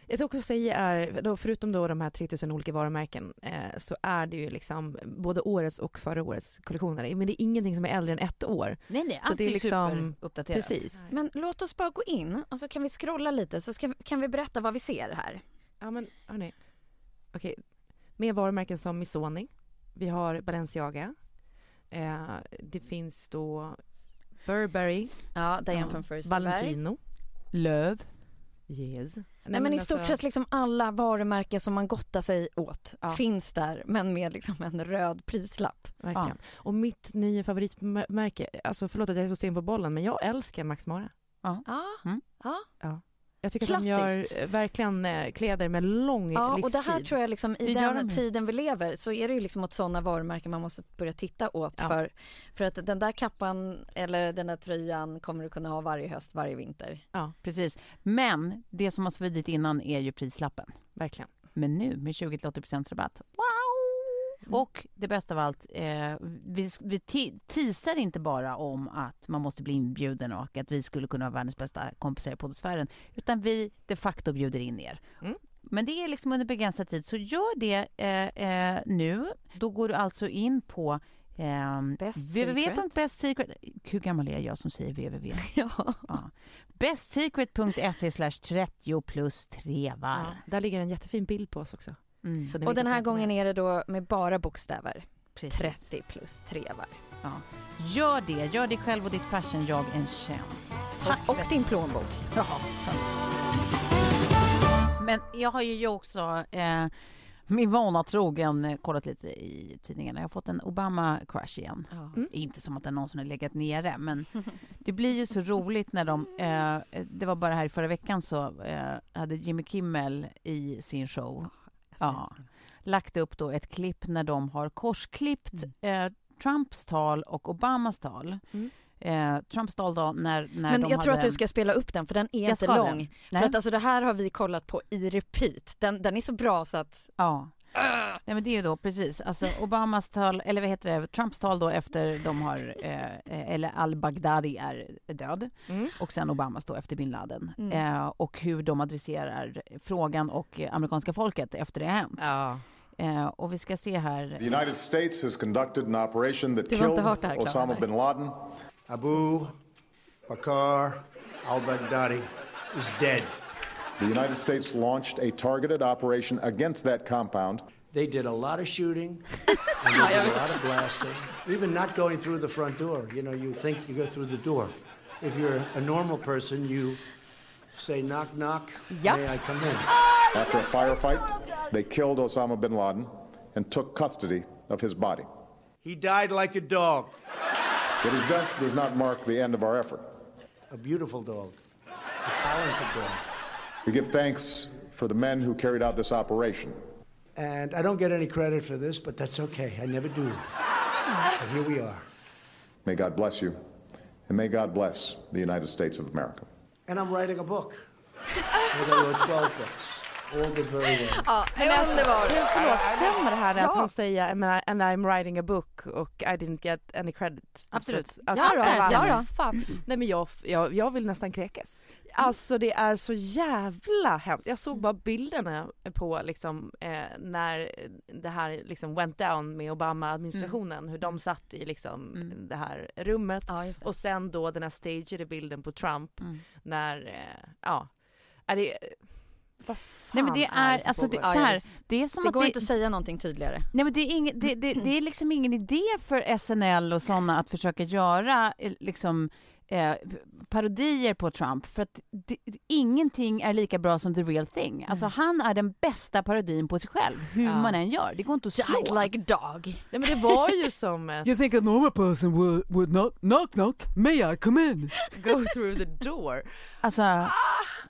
Jag ska också säga är, då, förutom då de här tre tusen olika varumärken eh, så är det ju liksom både årets och förra årets kollektioner. Men det är ingenting som är äldre än ett år. Nej, nej, så det är liksom uppdaterat. Precis. Men låt oss bara gå in och så kan vi scrolla lite så ska, kan vi berätta vad vi ser här. Ja, men hörni. Okej, med varumärken som Missoni. Vi har Balenciaga. Eh, det finns då Burberry. Ja, Diane von Furstenberg. Valentino. Löv. Yes. Nej, Nej, men i stort alltså... sett liksom alla varumärken som man gottar sig åt ja. finns där, men med liksom en röd prislapp. Verkligen. Ja. Och mitt nya favoritmärke, alltså förlåt att jag är så sen på bollen, men jag älskar Max Mara. Ja. Mm. Ja. Ja. Jag tycker Klassiskt. att de gör verkligen kläder med lång ja, livstid. Och det här tror jag liksom, i den de. tiden vi lever så är det ju liksom åt sådana varumärken man måste börja titta åt. Ja. För, för att den där kappan eller den där tröjan kommer du kunna ha varje höst, varje vinter. Ja, precis. Men det som har svidit innan är ju prislappen. Verkligen. Men nu med tjugo till åttio procent rabatt. Wow! Och det bästa av allt, eh, vi, vi teasar inte bara om att man måste bli inbjuden och att vi skulle kunna vara världens bästa kompisar i poddsfären, utan vi de facto bjuder in er. Mm. Men det är liksom under begränsad tid, så gör det eh, eh, nu. Då går du alltså in på Um, w w w punkt best secret Hur gammal är jag som säger www? Ja. Ja. best secret punkt s e slash trettio plus tre var. Ja, där ligger en jättefin bild på oss också. Mm. Så och den här gången med. Är det då med bara bokstäver. Precis. trettio plus tre var. Ja. Gör det. Gör dig själv och ditt fashion jag en tjänst. Tack. Och, och din plånbok. Ja. Men jag har ju också... Eh, min vana trogen kollat lite i tidningarna. Jag har fått en Obama-crush igen. Ja. Mm. Inte som att den någonsin har legat nere. Men det blir ju så roligt när de... Eh, det var bara här förra veckan så eh, hade Jimmy Kimmel i sin show ja, ja, lagt upp då ett klipp när de har korsklippt mm. eh, Trumps tal och Obamas tal. Mm. Eh, Trumps tal då när, när men de jag tror att du ska spela upp den för den är inte lång den. För nej. Att alltså det här har vi kollat på i repeat, den, den är så bra så att ja. uh. Nej men det är ju då precis alltså Obamas tal, eller vad heter det, Trumps tal då efter de har eh, eller al-Baghdadi är död mm. och sen Obamas då efter bin Laden mm. eh, och hur de adresserar frågan och amerikanska folket efter det har hänt ja. eh, och vi ska se här The United States has conducted an operation that killed här, Osama bin Laden. Abu Bakr al-Baghdadi is dead. The United States launched a targeted operation against that compound. They did a lot of shooting, and they did a lot of blasting. Even not going through the front door. You know, you think you go through the door. If you're a normal person, you say knock, knock, yep. May I come in? After a firefight, they killed Osama bin Laden and took custody of his body. He died like a dog. But his death does not mark the end of our effort. A beautiful dog. A talented dog. We give thanks for the men who carried out this operation. And I don't get any credit for this, but that's okay. I never do. But here we are. May God bless you. And may God bless the United States of America. And I'm writing a book. There were twelve books. All did very well. Ja, men alltså, hur förlåt stämmer det här ja. Att hon säger I mean, and I'm writing a book och I didn't get any credit. Absolut. Att, ja då. Att, ja, då. Fan. Nej men jag, jag, jag vill nästan kräkas. Alltså det är så jävla hemskt. Jag såg bara bilderna på liksom, eh, när det här liksom went down med Obama-administrationen. Mm. Hur de satt i liksom, mm. det här rummet. Ja, det. Och sen då den här stagede bilden på Trump. Mm. När, eh, ja, är det... Nej men det är, är alltså det, så här, det är som det att går det, inte att säga någonting tydligare. Nej men det är ing, det, det, det är liksom ingen idé för S N L och såna att försöka göra liksom eh, parodier på Trump för att det, ingenting är lika bra som the real thing. Alltså mm. han är den bästa parodin på sig själv hur ja. Man än gör. Det går inte att slå. Die like a dog. Nej men det var ju som ett... You think a normal person would, would knock, knock knock may I come in? Go through the door. Alltså ah!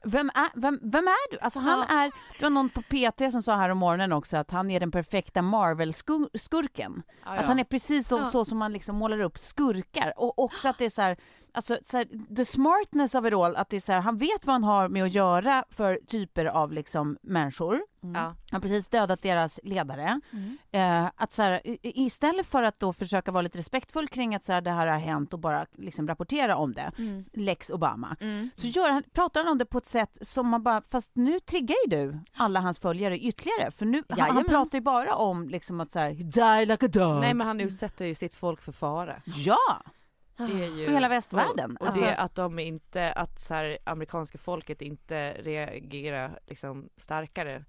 Vem är, vem, vem är du? Alltså han ja. Är, det var någon på P tre som sa här om morgonen också att han är den perfekta Marvel-skurken. Ja, ja. Att han är precis så, ja. Så som man liksom målar upp skurkar. Och också att det är så här, alltså, så här, the smartness of it all, att det är så här, han vet vad han har med att göra för typer av liksom, människor. Mm. Ja. Han har precis dödat deras ledare. Mm. Eh, att så här, istället för att då försöka vara lite respektfull kring att så här, det här har hänt och bara liksom, rapportera om det, mm. Lex Obama, mm. så gör han, pratar han om det på ett sätt som man bara, fast nu triggar ju du alla hans följare ytterligare. För nu, han, han pratar ju bara om liksom, att så här, die like a dog. Nej men han utsätter ju sitt folk för fara. Ja! Det är ju, och hela västvärlden. Och, och alltså, det att de inte, att så här, amerikanska folket inte reagerar liksom, starkare.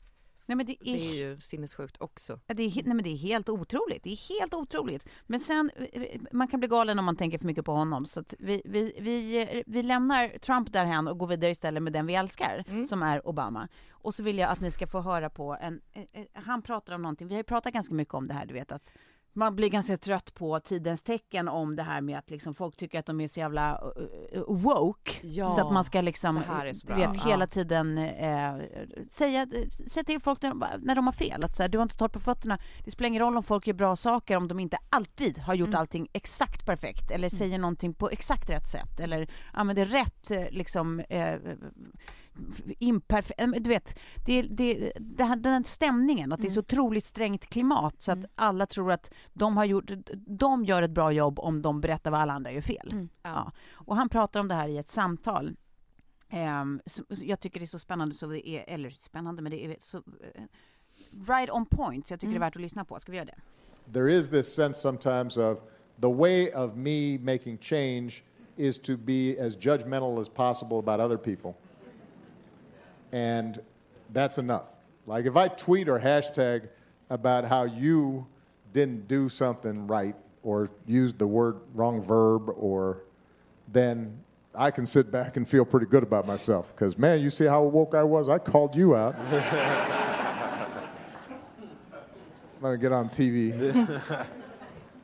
Nej, men det, är, det är ju sinnessjukt också. Det är, nej, men det är helt otroligt. Det är helt otroligt. Men sen, man kan bli galen om man tänker för mycket på honom. Så att vi, vi, vi, vi lämnar Trump därhen och går vidare istället med den vi älskar, mm. som är Obama. Och så vill jag att ni ska få höra på en... Han pratar om någonting. Vi har ju pratat ganska mycket om det här, du vet att... Man blir ganska trött på tidens tecken om det här med att liksom folk tycker att de är så jävla woke. Ja, så att man ska liksom, du vet, ja. Hela tiden eh, säga, säga till folk när de, när de har fel. Att så här, du har inte tagit på fötterna. Det spelar ingen roll om folk gör bra saker om de inte alltid har gjort mm. allting exakt perfekt. Eller säger mm. någonting på exakt rätt sätt. Eller använder rätt liksom, eh, imperfekt, du vet, det, det, det, den stämningen, att det är så otroligt strängt klimat så att alla tror att de har gjort, de gör ett bra jobb om de berättar vad alla andra gör fel. Mm. Ja. Ja. Och han pratar om det här i ett samtal. Um, så, så jag tycker det är så spännande så det är, eller spännande, men det är så uh, right on point, så jag tycker mm. det är värt att lyssna på. Ska vi göra det? There is this sense sometimes of the way of me making change is to be as judgmental as possible about other people. And that's enough. Like if I tweet or hashtag about how you didn't do something right or used the word wrong verb, or then I can sit back and feel pretty good about myself because, man, you see how woke I was? I called you out. I'm gonna get on T V,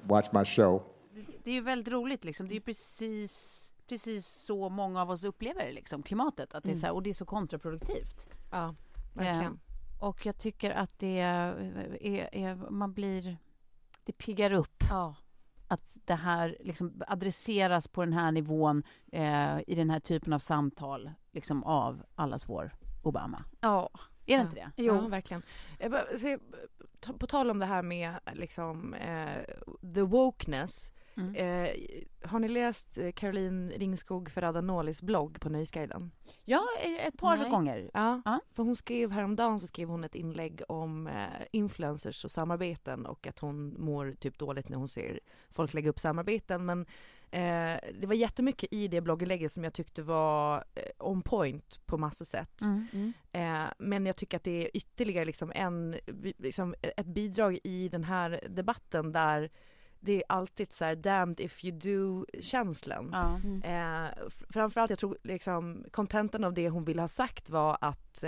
watch my show. Det är ju väldigt roligt liksom. Det är ju precis... precis så många av oss upplever det, liksom, klimatet. Att det är så här, och det är så kontraproduktivt. Ja, verkligen. Eh, och jag tycker att det är, är... Man blir... Det piggar upp. Ja. Att det här liksom adresseras på den här nivån eh, i den här typen av samtal liksom av allas vår Obama. Ja. Är det ja. inte det? Jo, ja, verkligen. Jag bara, se, på tal om det här med liksom, eh, the wokeness... Mm. Eh, har ni läst Caroline Ringskog Ferrada-Nålis blogg på Nöjesguiden? Ja, ett par Nej. gånger. Ja, ah. För hon skrev häromdagen så skrev hon ett inlägg om eh, influencers och samarbeten och att hon mår typ dåligt när hon ser folk lägga upp samarbeten. Men eh, det var jättemycket i det blogginlägget som jag tyckte var eh, on point på massa sätt. Mm. Mm. Eh, men jag tycker att det är ytterligare liksom en, liksom ett bidrag i den här debatten där det är alltid så här damned if you do-känslan. Ja. Mm. Eh, framförallt, jag tror liksom kontenten av det hon ville ha sagt var att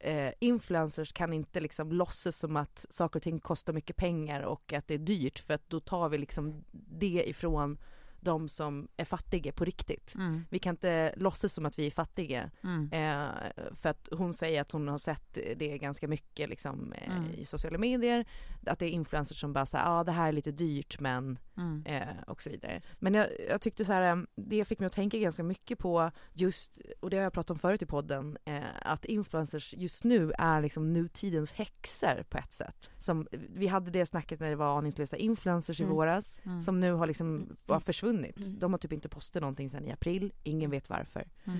eh, influencers kan inte liksom låtsas som att saker och ting kostar mycket pengar och att det är dyrt, för att då tar vi liksom det ifrån de som är fattiga på riktigt. Mm. Vi kan inte låtsas som att vi är fattiga. Mm. Eh, för att hon säger att hon har sett det ganska mycket liksom, eh, mm. i sociala medier. Att det är influencers som bara säger, ja ah, det här är lite dyrt men mm. eh, och så vidare. Men jag, jag tyckte så här, det fick mig att tänka ganska mycket på just, och det har jag pratat om förut i podden, eh, att influencers just nu är liksom nutidens häxor på ett sätt. Som, vi hade det snacket när det var aningslösa influencers mm. i våras mm. som nu har liksom var försvunnit. Mm. De har typ inte postat någonting sedan i april. Ingen vet varför. Mm.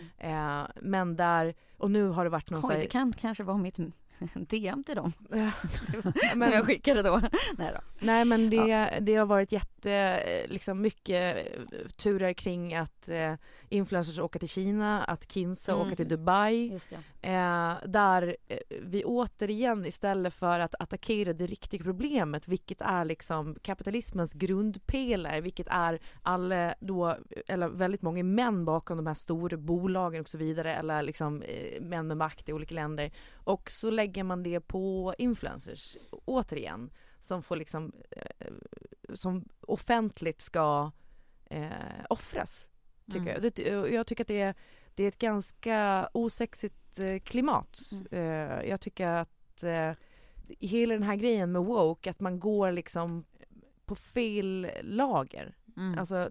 Eh, men där, och nu har det varit någon... Oj, så här... det kan kanske vara mitt D M till dem. men jag skickade då. Nej, då. Nej men det, ja. det har varit jätte, liksom mycket turer kring att eh, influencers åker till Kina, att Quince mm. åker till Dubai. Just det. Eh, där vi återigen, istället för att attackera det riktiga problemet, vilket är liksom kapitalismens grundpelare, vilket är alla då, eller väldigt många män bakom de här stora bolagen och så vidare, eller liksom eh, män med makt i olika länder, och så lägger man det på influencers återigen, som får liksom eh, som offentligt ska eh, offras, tycker mm. jag. Det, jag tycker att det är, det är ett ganska osexigt eh, klimat. Mm. Eh, jag tycker att eh, hela den här grejen med woke, att man går liksom på fel lager. Mm. Alltså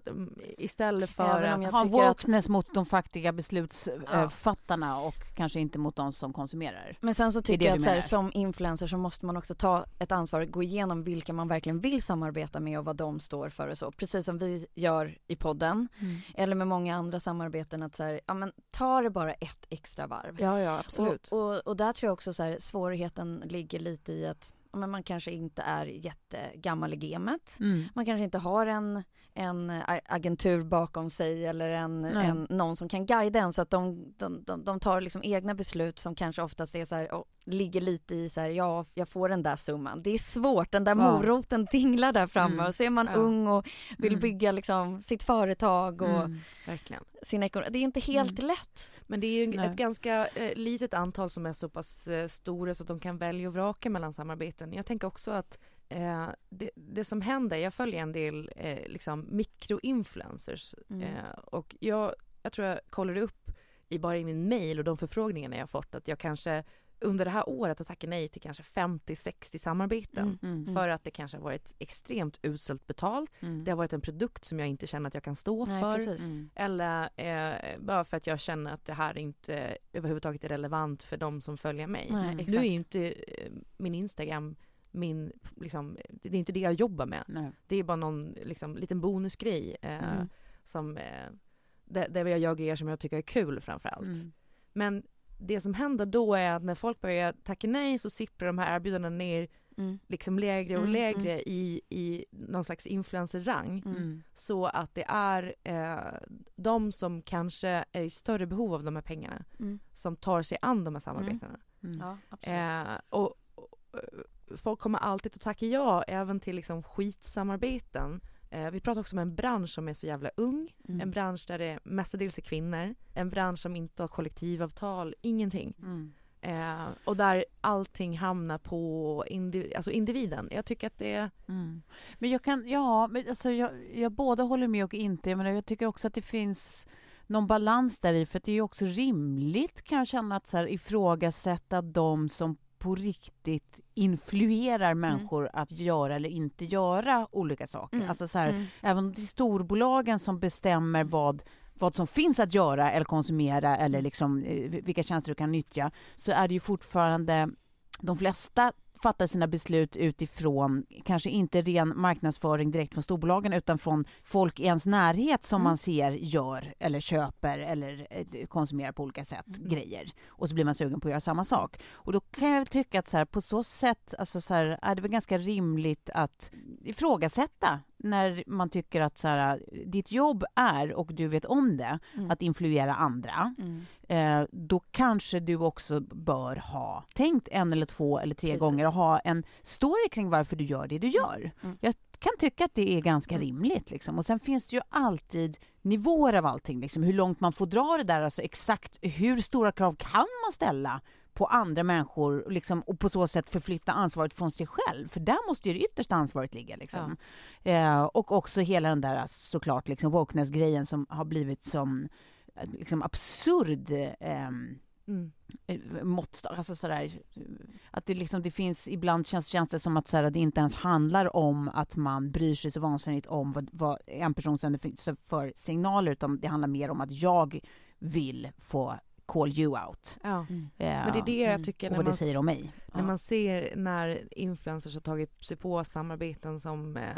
istället för att ha wokeness att... mot de faktiga beslutsfattarna ja. och kanske inte mot de som konsumerar. Men sen så tycker det jag det att så här, som influencer så måste man också ta ett ansvar och gå igenom vilka man verkligen vill samarbeta med och vad de står för och så. Precis som vi gör i podden mm. eller med många andra samarbeten, att så här, ja, men ta det bara ett extra varv. Ja, ja, absolut. Och, och, och där tror jag också så här, svårigheten ligger lite i att men man kanske inte är jättegammal i gamet. Mm. Man kanske inte har en, en agentur bakom sig eller en, en, någon som kan guida en, så att de, de, de, de tar liksom egna beslut som kanske oftast är så här, och ligger lite i så här, ja, jag får den där summan. Det är svårt, den där moroten dinglar där framme mm. och så är man ja. ung och vill mm. bygga liksom sitt företag och mm. verkligen. Sin ekonomi. Det är inte helt mm. lätt. Men det är ju Nej. ett ganska eh, litet antal som är så pass eh, stora så att de kan välja och vraka mellan samarbeten. Jag tänker också att eh, det, det som händer, jag följer en del eh, liksom mikroinfluencers mm. eh, och jag, jag tror jag kollade upp i bara i min mejl och de förfrågningarna jag fått att jag kanske under det här året har tackat nej till kanske femtio sextio samarbeten. Mm, mm, för att det kanske har varit extremt uselt betalt. Mm. Det har varit en produkt som jag inte känner att jag kan stå nej, för. Mm. Eller eh, bara för att jag känner att det här inte överhuvudtaget är relevant för de som följer mig. Nej, nu är ju inte eh, min Instagram... min, liksom, det är inte det jag jobbar med. Nej. Det är bara någon liksom, liten bonusgrej eh, mm. som eh, där, där jag gör grejer som jag tycker är kul framförallt. Mm. Men det som händer då är att när folk börjar tacka nej så sipprar de här erbjudandena ner mm. liksom lägre och mm, lägre mm. I, i någon slags influencer-rang mm. så att det är eh, de som kanske är i större behov av de här pengarna mm. som tar sig an de här samarbetena. Mm. Mm. Ja, absolut. Eh, och, och folk kommer alltid att tacka ja även till liksom skitsamarbeten. Eh, vi pratar också om en bransch som är så jävla ung. Mm. En bransch där det mestadels är kvinnor. En bransch som inte har kollektivavtal. Ingenting. Mm. Eh, och där allting hamnar på indiv- alltså individen. Jag tycker att det är... Mm. Men jag kan... Ja, men alltså jag, jag både håller med och inte. Men jag tycker också att det finns... någon balans där i. För att det är ju också rimligt kan jag känna att så här, ifrågasätta de som på riktigt influerar människor mm. att göra eller inte göra olika saker. Mm. Alltså så här, mm. även om det är storbolagen som bestämmer vad, vad som finns att göra eller konsumera eller liksom, vilka tjänster du kan nyttja, så är det ju fortfarande de flesta fattar sina beslut utifrån kanske inte ren marknadsföring direkt från storbolagen utan från folk i ens närhet som mm. man ser gör eller köper eller konsumerar på olika sätt mm. grejer. Och så blir man sugen på att göra samma sak. Och då kan jag tycka att så här, på så sätt alltså så här, är det väl ganska rimligt att ifrågasätta när man tycker att så här, ditt jobb är, och du vet om det, mm. att influera andra. Mm. Eh, då kanske du också bör ha tänkt en eller två eller tre Precis. Gånger och ha en story kring varför du gör det du gör. Mm. Jag kan tycka att det är ganska mm. rimligt. Liksom. Och sen finns det ju alltid nivåer av allting. Liksom, hur långt man får dra det där. Alltså exakt hur stora krav kan man ställa på andra människor liksom, och på så sätt förflytta ansvaret från sig själv. För där måste ju det yttersta ansvaret ligga. Liksom. Ja. Eh, och också hela den där såklart liksom, wokeness-grejen som har blivit som liksom, absurd eh, mm. måttstånd. Alltså, sådär, att det, liksom, det finns ibland känns, känns det som att sådär, det inte ens handlar om att man bryr sig så vansinnigt om vad, vad en person sänder för signaler, utan det handlar mer om att jag vill få call you out. Ja. Mm. Yeah. Men det är det jag tycker mm. när, man, det säger om mig. När ja. Man ser när influencers har tagit sig på samarbeten som eh,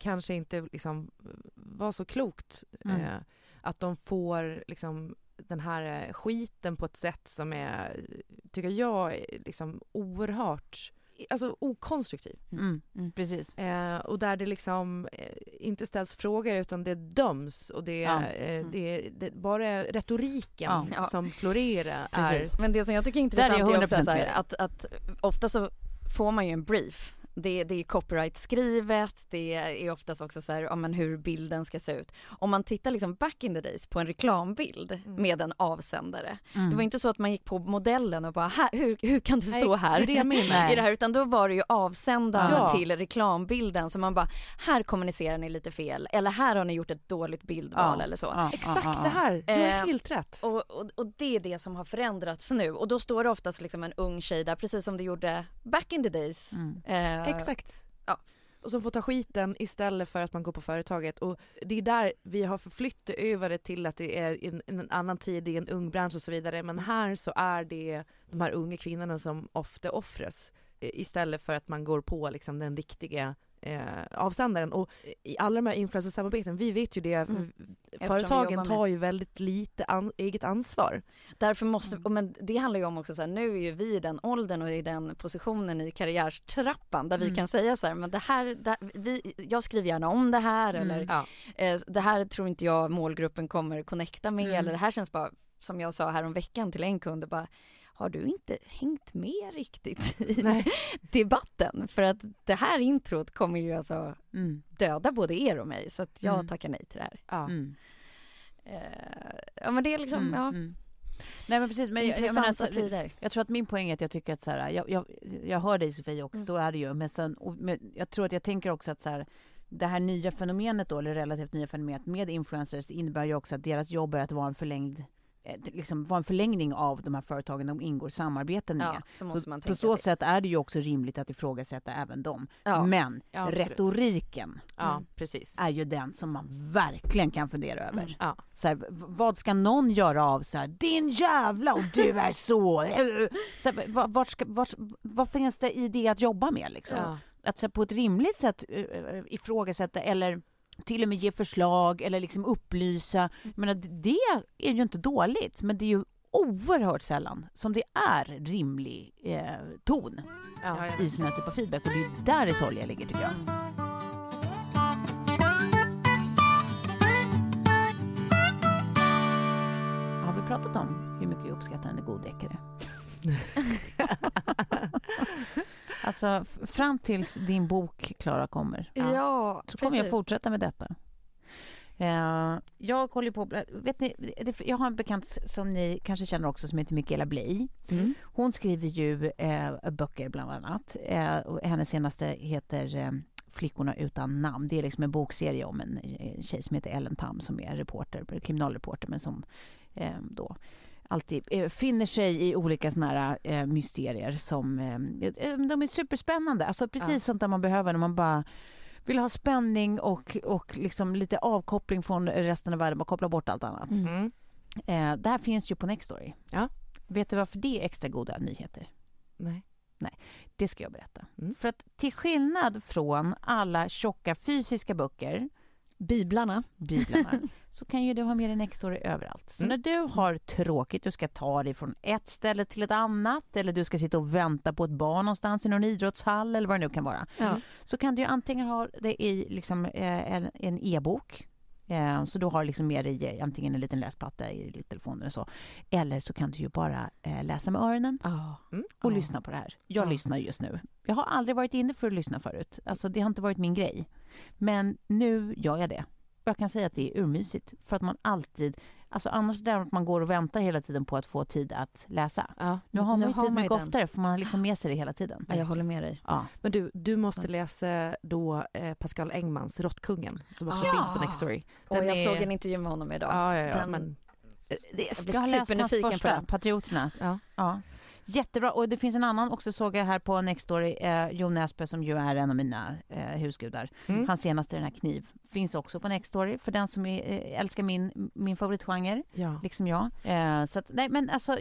kanske inte liksom, var så klokt. Mm. Eh, att de får liksom, den här skiten på ett sätt som är, tycker jag är liksom, oerhört alltså okonstruktiv. Mm. Mm. Precis. Eh, och där det liksom eh, inte ställs frågor utan det döms och det, ja. eh, det, det bara retoriken ja. Som florerar är... Men det som jag tycker är intressant är, är också så här, att, att ofta så får man ju en brief. Det, det är copyright-skrivet, det är oftast också så här, ja, men hur bilden ska se ut. Om man tittar liksom back in the days på en reklambild mm. med en avsändare. Mm. Det var inte så att man gick på modellen och bara, här, hur, hur kan du stå Nej, här? Det är I det här? Utan då var det ju avsändaren ja. Till reklambilden. Så man bara, här kommunicerar ni lite fel. Eller här har ni gjort ett dåligt bildval ja. Eller så. Ja, exakt ja, ja, det här, du är helt rätt. Eh, och, och, och det är det som har förändrats nu. Och då står det oftast liksom en ung tjej där, precis som det gjorde back in the days. Mm. Eh, Exakt. Ja. Och som får ta skiten istället för att man går på företaget. Och det är där vi har förflyttat över det till att det är en, en annan tid, det är en ung bransch och så vidare. Men här så är det de här unga kvinnorna som ofta offras istället för att man går på liksom, den riktiga eh, avsändaren. Och i alla de här influencersamarbeten, vi vet ju det, mm. företagen tar ju väldigt lite an- eget ansvar. Därför måste, mm. men det handlar ju om också så här, nu är ju vi i den åldern och i den positionen i karriärstrappan där vi mm. kan säga så här, men det här, det, vi, jag skriver gärna om det här mm. eller ja. eh, det här tror inte jag målgruppen kommer connecta med mm. eller det här känns bara, som jag sa här om veckan till en kund, bara har du inte hängt med riktigt i Nej. debatten? För att det här introt kommer ju alltså mm. döda både er och mig. Så att jag mm. tackar nej till det här. Ja, mm. uh, ja men det är liksom... Mm. Ja. Mm. Nej men precis, men jag, jag, menar, så, jag tror att min poäng är att jag tycker att så här, jag, jag, jag hör dig Sofie också, mm. så är det ju. Men, sen, och, men jag tror att jag tänker också att så här, det här nya fenomenet då, eller relativt nya fenomenet med influencers innebär ju också att deras jobb är att vara en förlängd liksom vara en förlängning av de här företagen de ingår samarbeten med. Ja, så måste man på, på så det. Sätt är det ju också rimligt att ifrågasätta även dem. Ja, men ja, retoriken ja, precis. Är ju den som man verkligen kan fundera över. Mm, ja. Så här, vad ska någon göra av så här, din jävla och du är så. Så här, vart ska, vart, vad finns det i det att jobba med? Liksom? Ja. Att så här, på ett rimligt sätt ifrågasätta eller till och med ge förslag eller liksom upplysa. Men det är ju inte dåligt, men det är ju oerhört sällan som det är rimlig eh, ton ja, ja. I sån här typ av feedback. Och det är där det sorgliga ligger, tycker jag. Har vi pratat om hur mycket jag uppskattar en god däckare? Alltså fram tills din bok Klara kommer ja, ja, så kommer precis. Jag fortsätta med detta. Uh, jag kollar på vet ni, det, jag har en bekant som ni kanske känner också som heter Mikaela Bley. Mm. Hon skriver ju uh, böcker bland annat. Uh, och hennes senaste heter uh, Flickorna utan namn. Det är liksom en bokserie om en tjej som heter Ellen Tam som är reporter, kriminalreporter men som uh, då alltid eh, finner sig i olika såna här eh, mysterier som eh, de är superspännande. Alltså precis ja. Sånt där man behöver när man bara vill ha spänning och, och liksom lite avkoppling från resten av världen. Bara koppla bort allt annat. Mm. Eh, det här finns ju på Nextory. Ja. Vet du varför det är extra goda nyheter? Nej. Nej, det ska jag berätta. Mm. För att till skillnad från alla tjocka fysiska böcker Biblarna. Biblarna. Så kan ju du ha med dig Nextory överallt. Så mm. när du har tråkigt, du ska ta dig från ett ställe till ett annat eller du ska sitta och vänta på ett barn någonstans i någon idrottshall eller vad det nu kan vara. Mm. Så kan du ju antingen ha det i liksom, eh, en, en e-bok. Eh, så du har liksom med dig antingen en liten läsplatta i telefonen eller så. Eller så kan du ju bara eh, läsa med öronen mm. och mm. lyssna på det här. Jag mm. lyssnar just nu. Jag har aldrig varit inne för att lyssna förut. Alltså det har inte varit min grej. Men nu gör jag det. Jag kan säga att det är urmysigt för att man alltid, alltså annars där att man går och väntar hela tiden på att få tid att läsa. Ja, nu har man ju tid mycket oftare för man har liksom med sig det hela tiden. Ja, jag håller med dig. Ja. Men du, du måste läsa då eh, Pascal Engmans Råttkungen som också ja. Finns på Nextory. Och jag är... såg en intervju med honom idag. Ja, ja, ja. Den... Men... Det är... Jag har läst hans första, Patrioterna. Ja. Ja. Jättebra. Och det finns en annan också såg jag här på Nextory. Eh, Jon Näsbø som ju är en av mina eh, husgudar. Mm. Hans senaste Den här kniv finns också på Nextory. För den som är, eh, älskar min, min favoritgenre. Ja. Liksom jag. Eh, så att, nej men alltså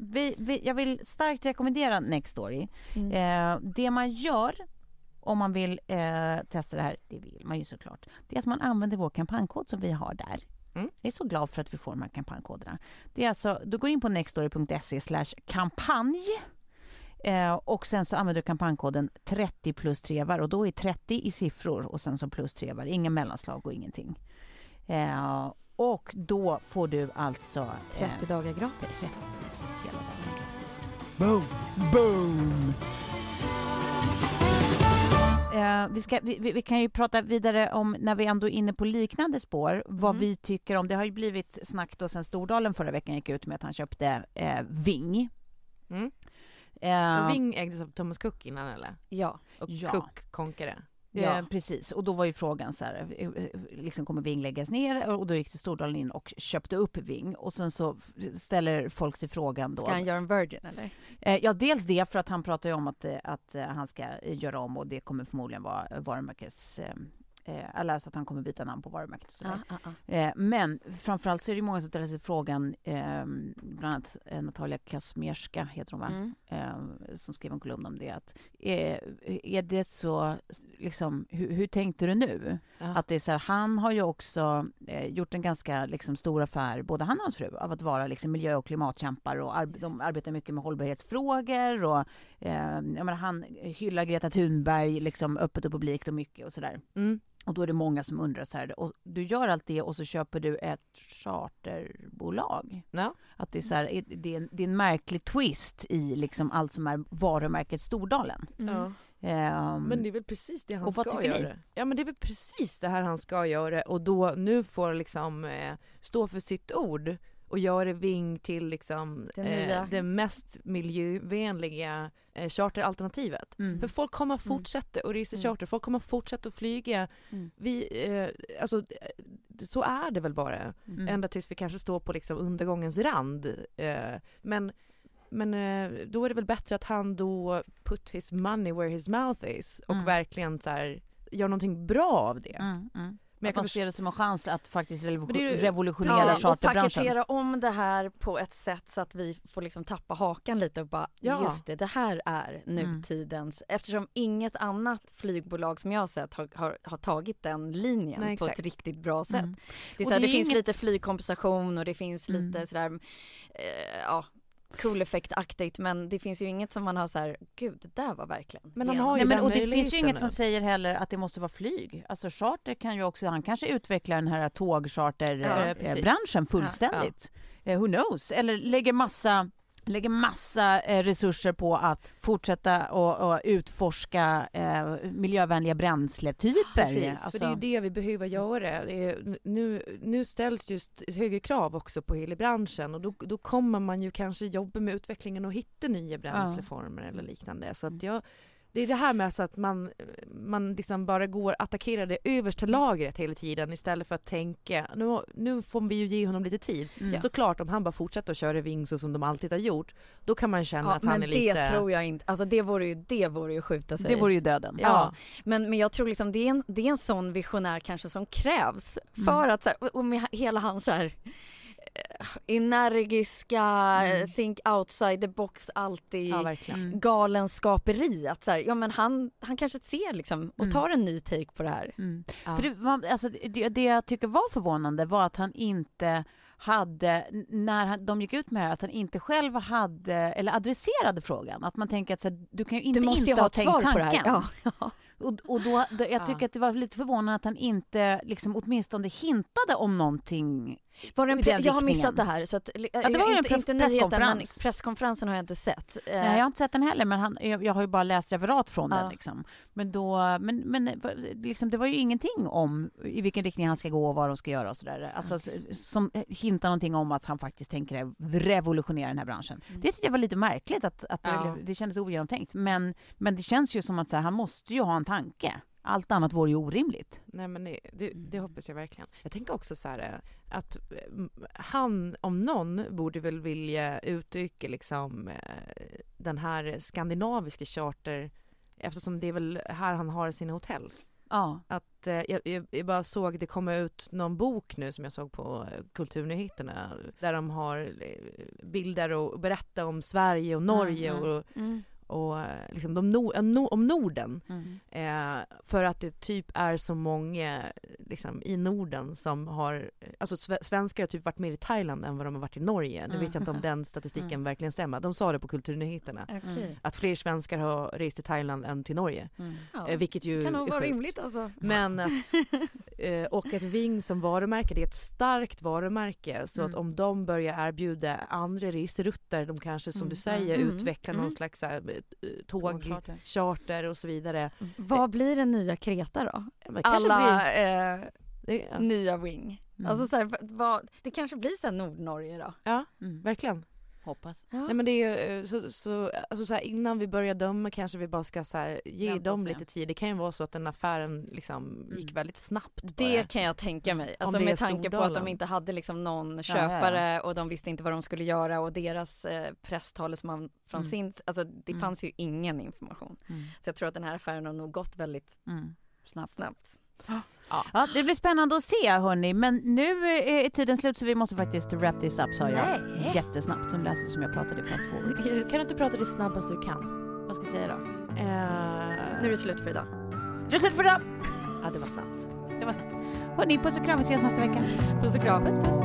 vi, vi, jag vill starkt rekommendera Nextory. Mm. Eh, det man gör om man vill eh, testa det här, det vill man ju såklart. Det är att man använder vår kampankod som vi har där. Mm. Jag är så glad för att vi får de här kampankoderna. Det är alltså, du går in på nextory.se slash kampanj eh, och sen så använder du kampankoden trettio plus trevar och då är trettio i siffror och sen så plus trevar, inga mellanslag och ingenting. Eh, och då får du alltså eh, trettio dagar gratis. Hela dagen gratis. Boom! Boom! Eh, vi, ska, vi, vi kan ju prata vidare om när vi ändå är inne på liknande spår vad mm. vi tycker om. Det har ju blivit snack då sen Stordalen förra veckan gick ut med att han köpte eh, Ving. Mm. Eh, och Ving ägdes av Thomas Cook innan eller? Ja. Och ja. Cook konkade. Ja. Eh, precis. Och då var ju frågan så här liksom kommer Ving läggas ner och då gick det Stordalen in och köpte upp Ving och sen så ställer folk sig frågan då. Ska han göra en Virgin eller? Eh, ja, dels det för att han pratar ju om att, att han ska göra om och det kommer förmodligen vara varumärkes eh, jag läste att han kommer byta namn på varumärket. Så ah, ah, ah. Eh, men framförallt så är det många som ställer sig frågan eh, bland annat Natalia Kazmierska heter hon va? Mm. Eh, som skrev en kolumn om det. Att, eh, är det så liksom, hur, hur tänkte du nu? Ah. Att det är så här, han har ju också eh, gjort en ganska liksom, stor affär både han och hans fru av att vara liksom, miljö- och klimatkämpar och ar- de arbetar mycket med hållbarhetsfrågor och eh, jag menar, han hyllar Greta Thunberg liksom, öppet och publikt och mycket och sådär. Mm. Och då är det många som undrar så här, och du gör allt det och så köper du ett charterbolag. Ja. Att det är så här, det är, det är en märklig twist i liksom allt som är varumärket Stordalen. Mm. Mm. Um, men det är väl precis det han ska göra. Ni? Ja, men det är väl precis det här han ska göra och då nu får liksom eh, stå för sitt ord och gör det Ving till liksom den eh, det mest miljövänliga eh, charteralternativet. Mm. För folk kommer fortsätta mm. och resa charter. Folk kommer fortsätta att flyga. Mm. Vi, eh, alltså, så är det väl bara. Mm. Ända tills vi kanske står på liksom undergångens rand. Eh, men men eh, då är det väl bättre att han då put his money where his mouth is och mm. verkligen så här, gör någonting bra av det. Mm, mm. Men jag kan se det som en chans att faktiskt revolutionera charterbranschen. Ja, och paketera om det här på ett sätt så att vi får liksom tappa hakan lite och bara, ja. just det, det här är nutidens. Mm. Eftersom inget annat flygbolag som jag har sett har, har, har tagit den linjen. Nej, på ett riktigt bra sätt. Mm. Det, är så här, det, det finns inget... lite flygkompensation och det finns mm. lite sådär, eh, ja... cool effekt-aktigt, men det finns ju inget som man har så här, gud, det där var verkligen. Men han har ju Nej, men, och det finns ju inget som säger heller att det måste vara flyg. Alltså charter kan ju också, han kanske utvecklar den här tågcharterbranschen ja, fullständigt. Ja, ja. Who knows? Eller lägger massa, lägger massa eh, resurser på att fortsätta och, och utforska eh, miljövänliga bränsletyper. Precis, alltså. För det är ju det vi behöver göra. Det är, nu, nu ställs just högre krav också på hela branschen och då, då kommer man ju kanske jobba med utvecklingen och hitta nya bränsleformer ja. eller liknande. Så att jag... Det är det här med så att man, man liksom bara går och attackerar det översta lagret hela tiden istället för att tänka, nu, nu får vi ju ge honom lite tid. Mm. Såklart, om han bara fortsätter att köra vings och som de alltid har gjort, då kan man känna ja, att han är lite... Ja, men det tror jag inte. Alltså det vore ju, det vore ju skjuta sig. Det vore ju döden. Ja, ja. Men, men jag tror liksom det är, en, det är en sån visionär kanske som krävs för mm. att, så här, och med hela hans så här... energiska mm. think outside the box alltid ja, galenskaperi att så här, ja men han han kanske ser liksom och tar en ny take på det här. Mm. Ja. För det, alltså, det, det jag tycker var förvånande var att han inte hade, när han, de gick ut med det här, att han inte själv hade eller adresserade frågan, att man tänker att så här, du kan ju inte, du måste inte ha, ha tänkt svar tanken. På det här. Ja, ja. Och, och då, då, jag tycker ja. att det var lite förvånande att han inte liksom, åtminstone hintade om någonting. Var det en pre- jag har missat det här. Så att, ja, det var inte, en pre- presskonferens. Presskonferensen har jag inte sett. Nej, jag har inte sett den heller, men han, jag, jag har ju bara läst referat från ja. den. Liksom. Men, då, men, men liksom, det var ju ingenting om i vilken riktning han ska gå och vad de ska göra. Och så där. Alltså, okay. Som hintar någonting om att han faktiskt tänker revolutionera den här branschen. Mm. Det tyckte jag var lite märkligt, att, att ja. det, det kändes ogenomtänkt. Men, men det känns ju som att så här, han måste ju ha en tanke. Allt annat vore ju orimligt. Nej, men det, det, det hoppas jag verkligen. Jag tänker också så här att han om någon borde väl vilja utöka liksom den här skandinaviska charter, eftersom det är väl här han har sina hotell. Ja. Att jag, jag bara såg det komma ut någon bok nu som jag såg på Kulturnyheterna där de har bilder och berättar om Sverige och Norge mm, mm. och mm. och liksom de no- om Norden mm. eh, för att det typ är så många liksom, i Norden som har, alltså svenskar har typ varit mer i Thailand än vad de har varit i Norge. Nu mm. vet jag inte om den statistiken mm. verkligen stämmer. De sa det på Kulturnyheterna mm. att fler svenskar har rest till Thailand än till Norge. Mm. Eh, vilket ju kan nog vara rimligt alltså. Men att, eh, och att Ving som varumärke, det är ett starkt varumärke, så mm. att om de börjar erbjuda andra reserutter, de kanske som mm. du säger mm. utvecklar mm. någon slags tåg, charter. charter och så vidare. Vad blir den nya Kreta då? Alla blir... eh, nya Wing. Mm. Alltså så här, vad, det kanske blir så här Nordnorge då. Ja, mm. verkligen. Hoppas. Ja. Nej, men det är så, så, alltså så här, innan vi börjar döma kanske vi bara ska så här, ge Jämt dem lite tid. Det kan ju vara så att den affären liksom gick mm. väldigt snabbt. Bara. Det kan jag tänka mig. Alltså, med tanke Stordalen. På att de inte hade liksom någon köpare ja, ja. och de visste inte vad de skulle göra, och deras eh, presstalesman från mm. sin... Alltså, det mm. fanns ju ingen information. Mm. Så jag tror att den här affären har nog gått väldigt mm. snabbt. snabbt. Ja. Ja, det blir spännande att se, hörni. Men nu är tiden slut, så vi måste faktiskt wrap this up, sa jag. Nej. Jättesnabbt, som Lasse som jag pratade fast på. Kan du inte prata det snabbast du kan? Vad ska jag säga då? Uh... Nu är det slut för idag. Det är slut för idag! Ja, det var snabbt. Det var snabbt. Hörni, puss och kram, vi ses nästa vecka. Puss och kram, puss, puss.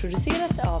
Producerat av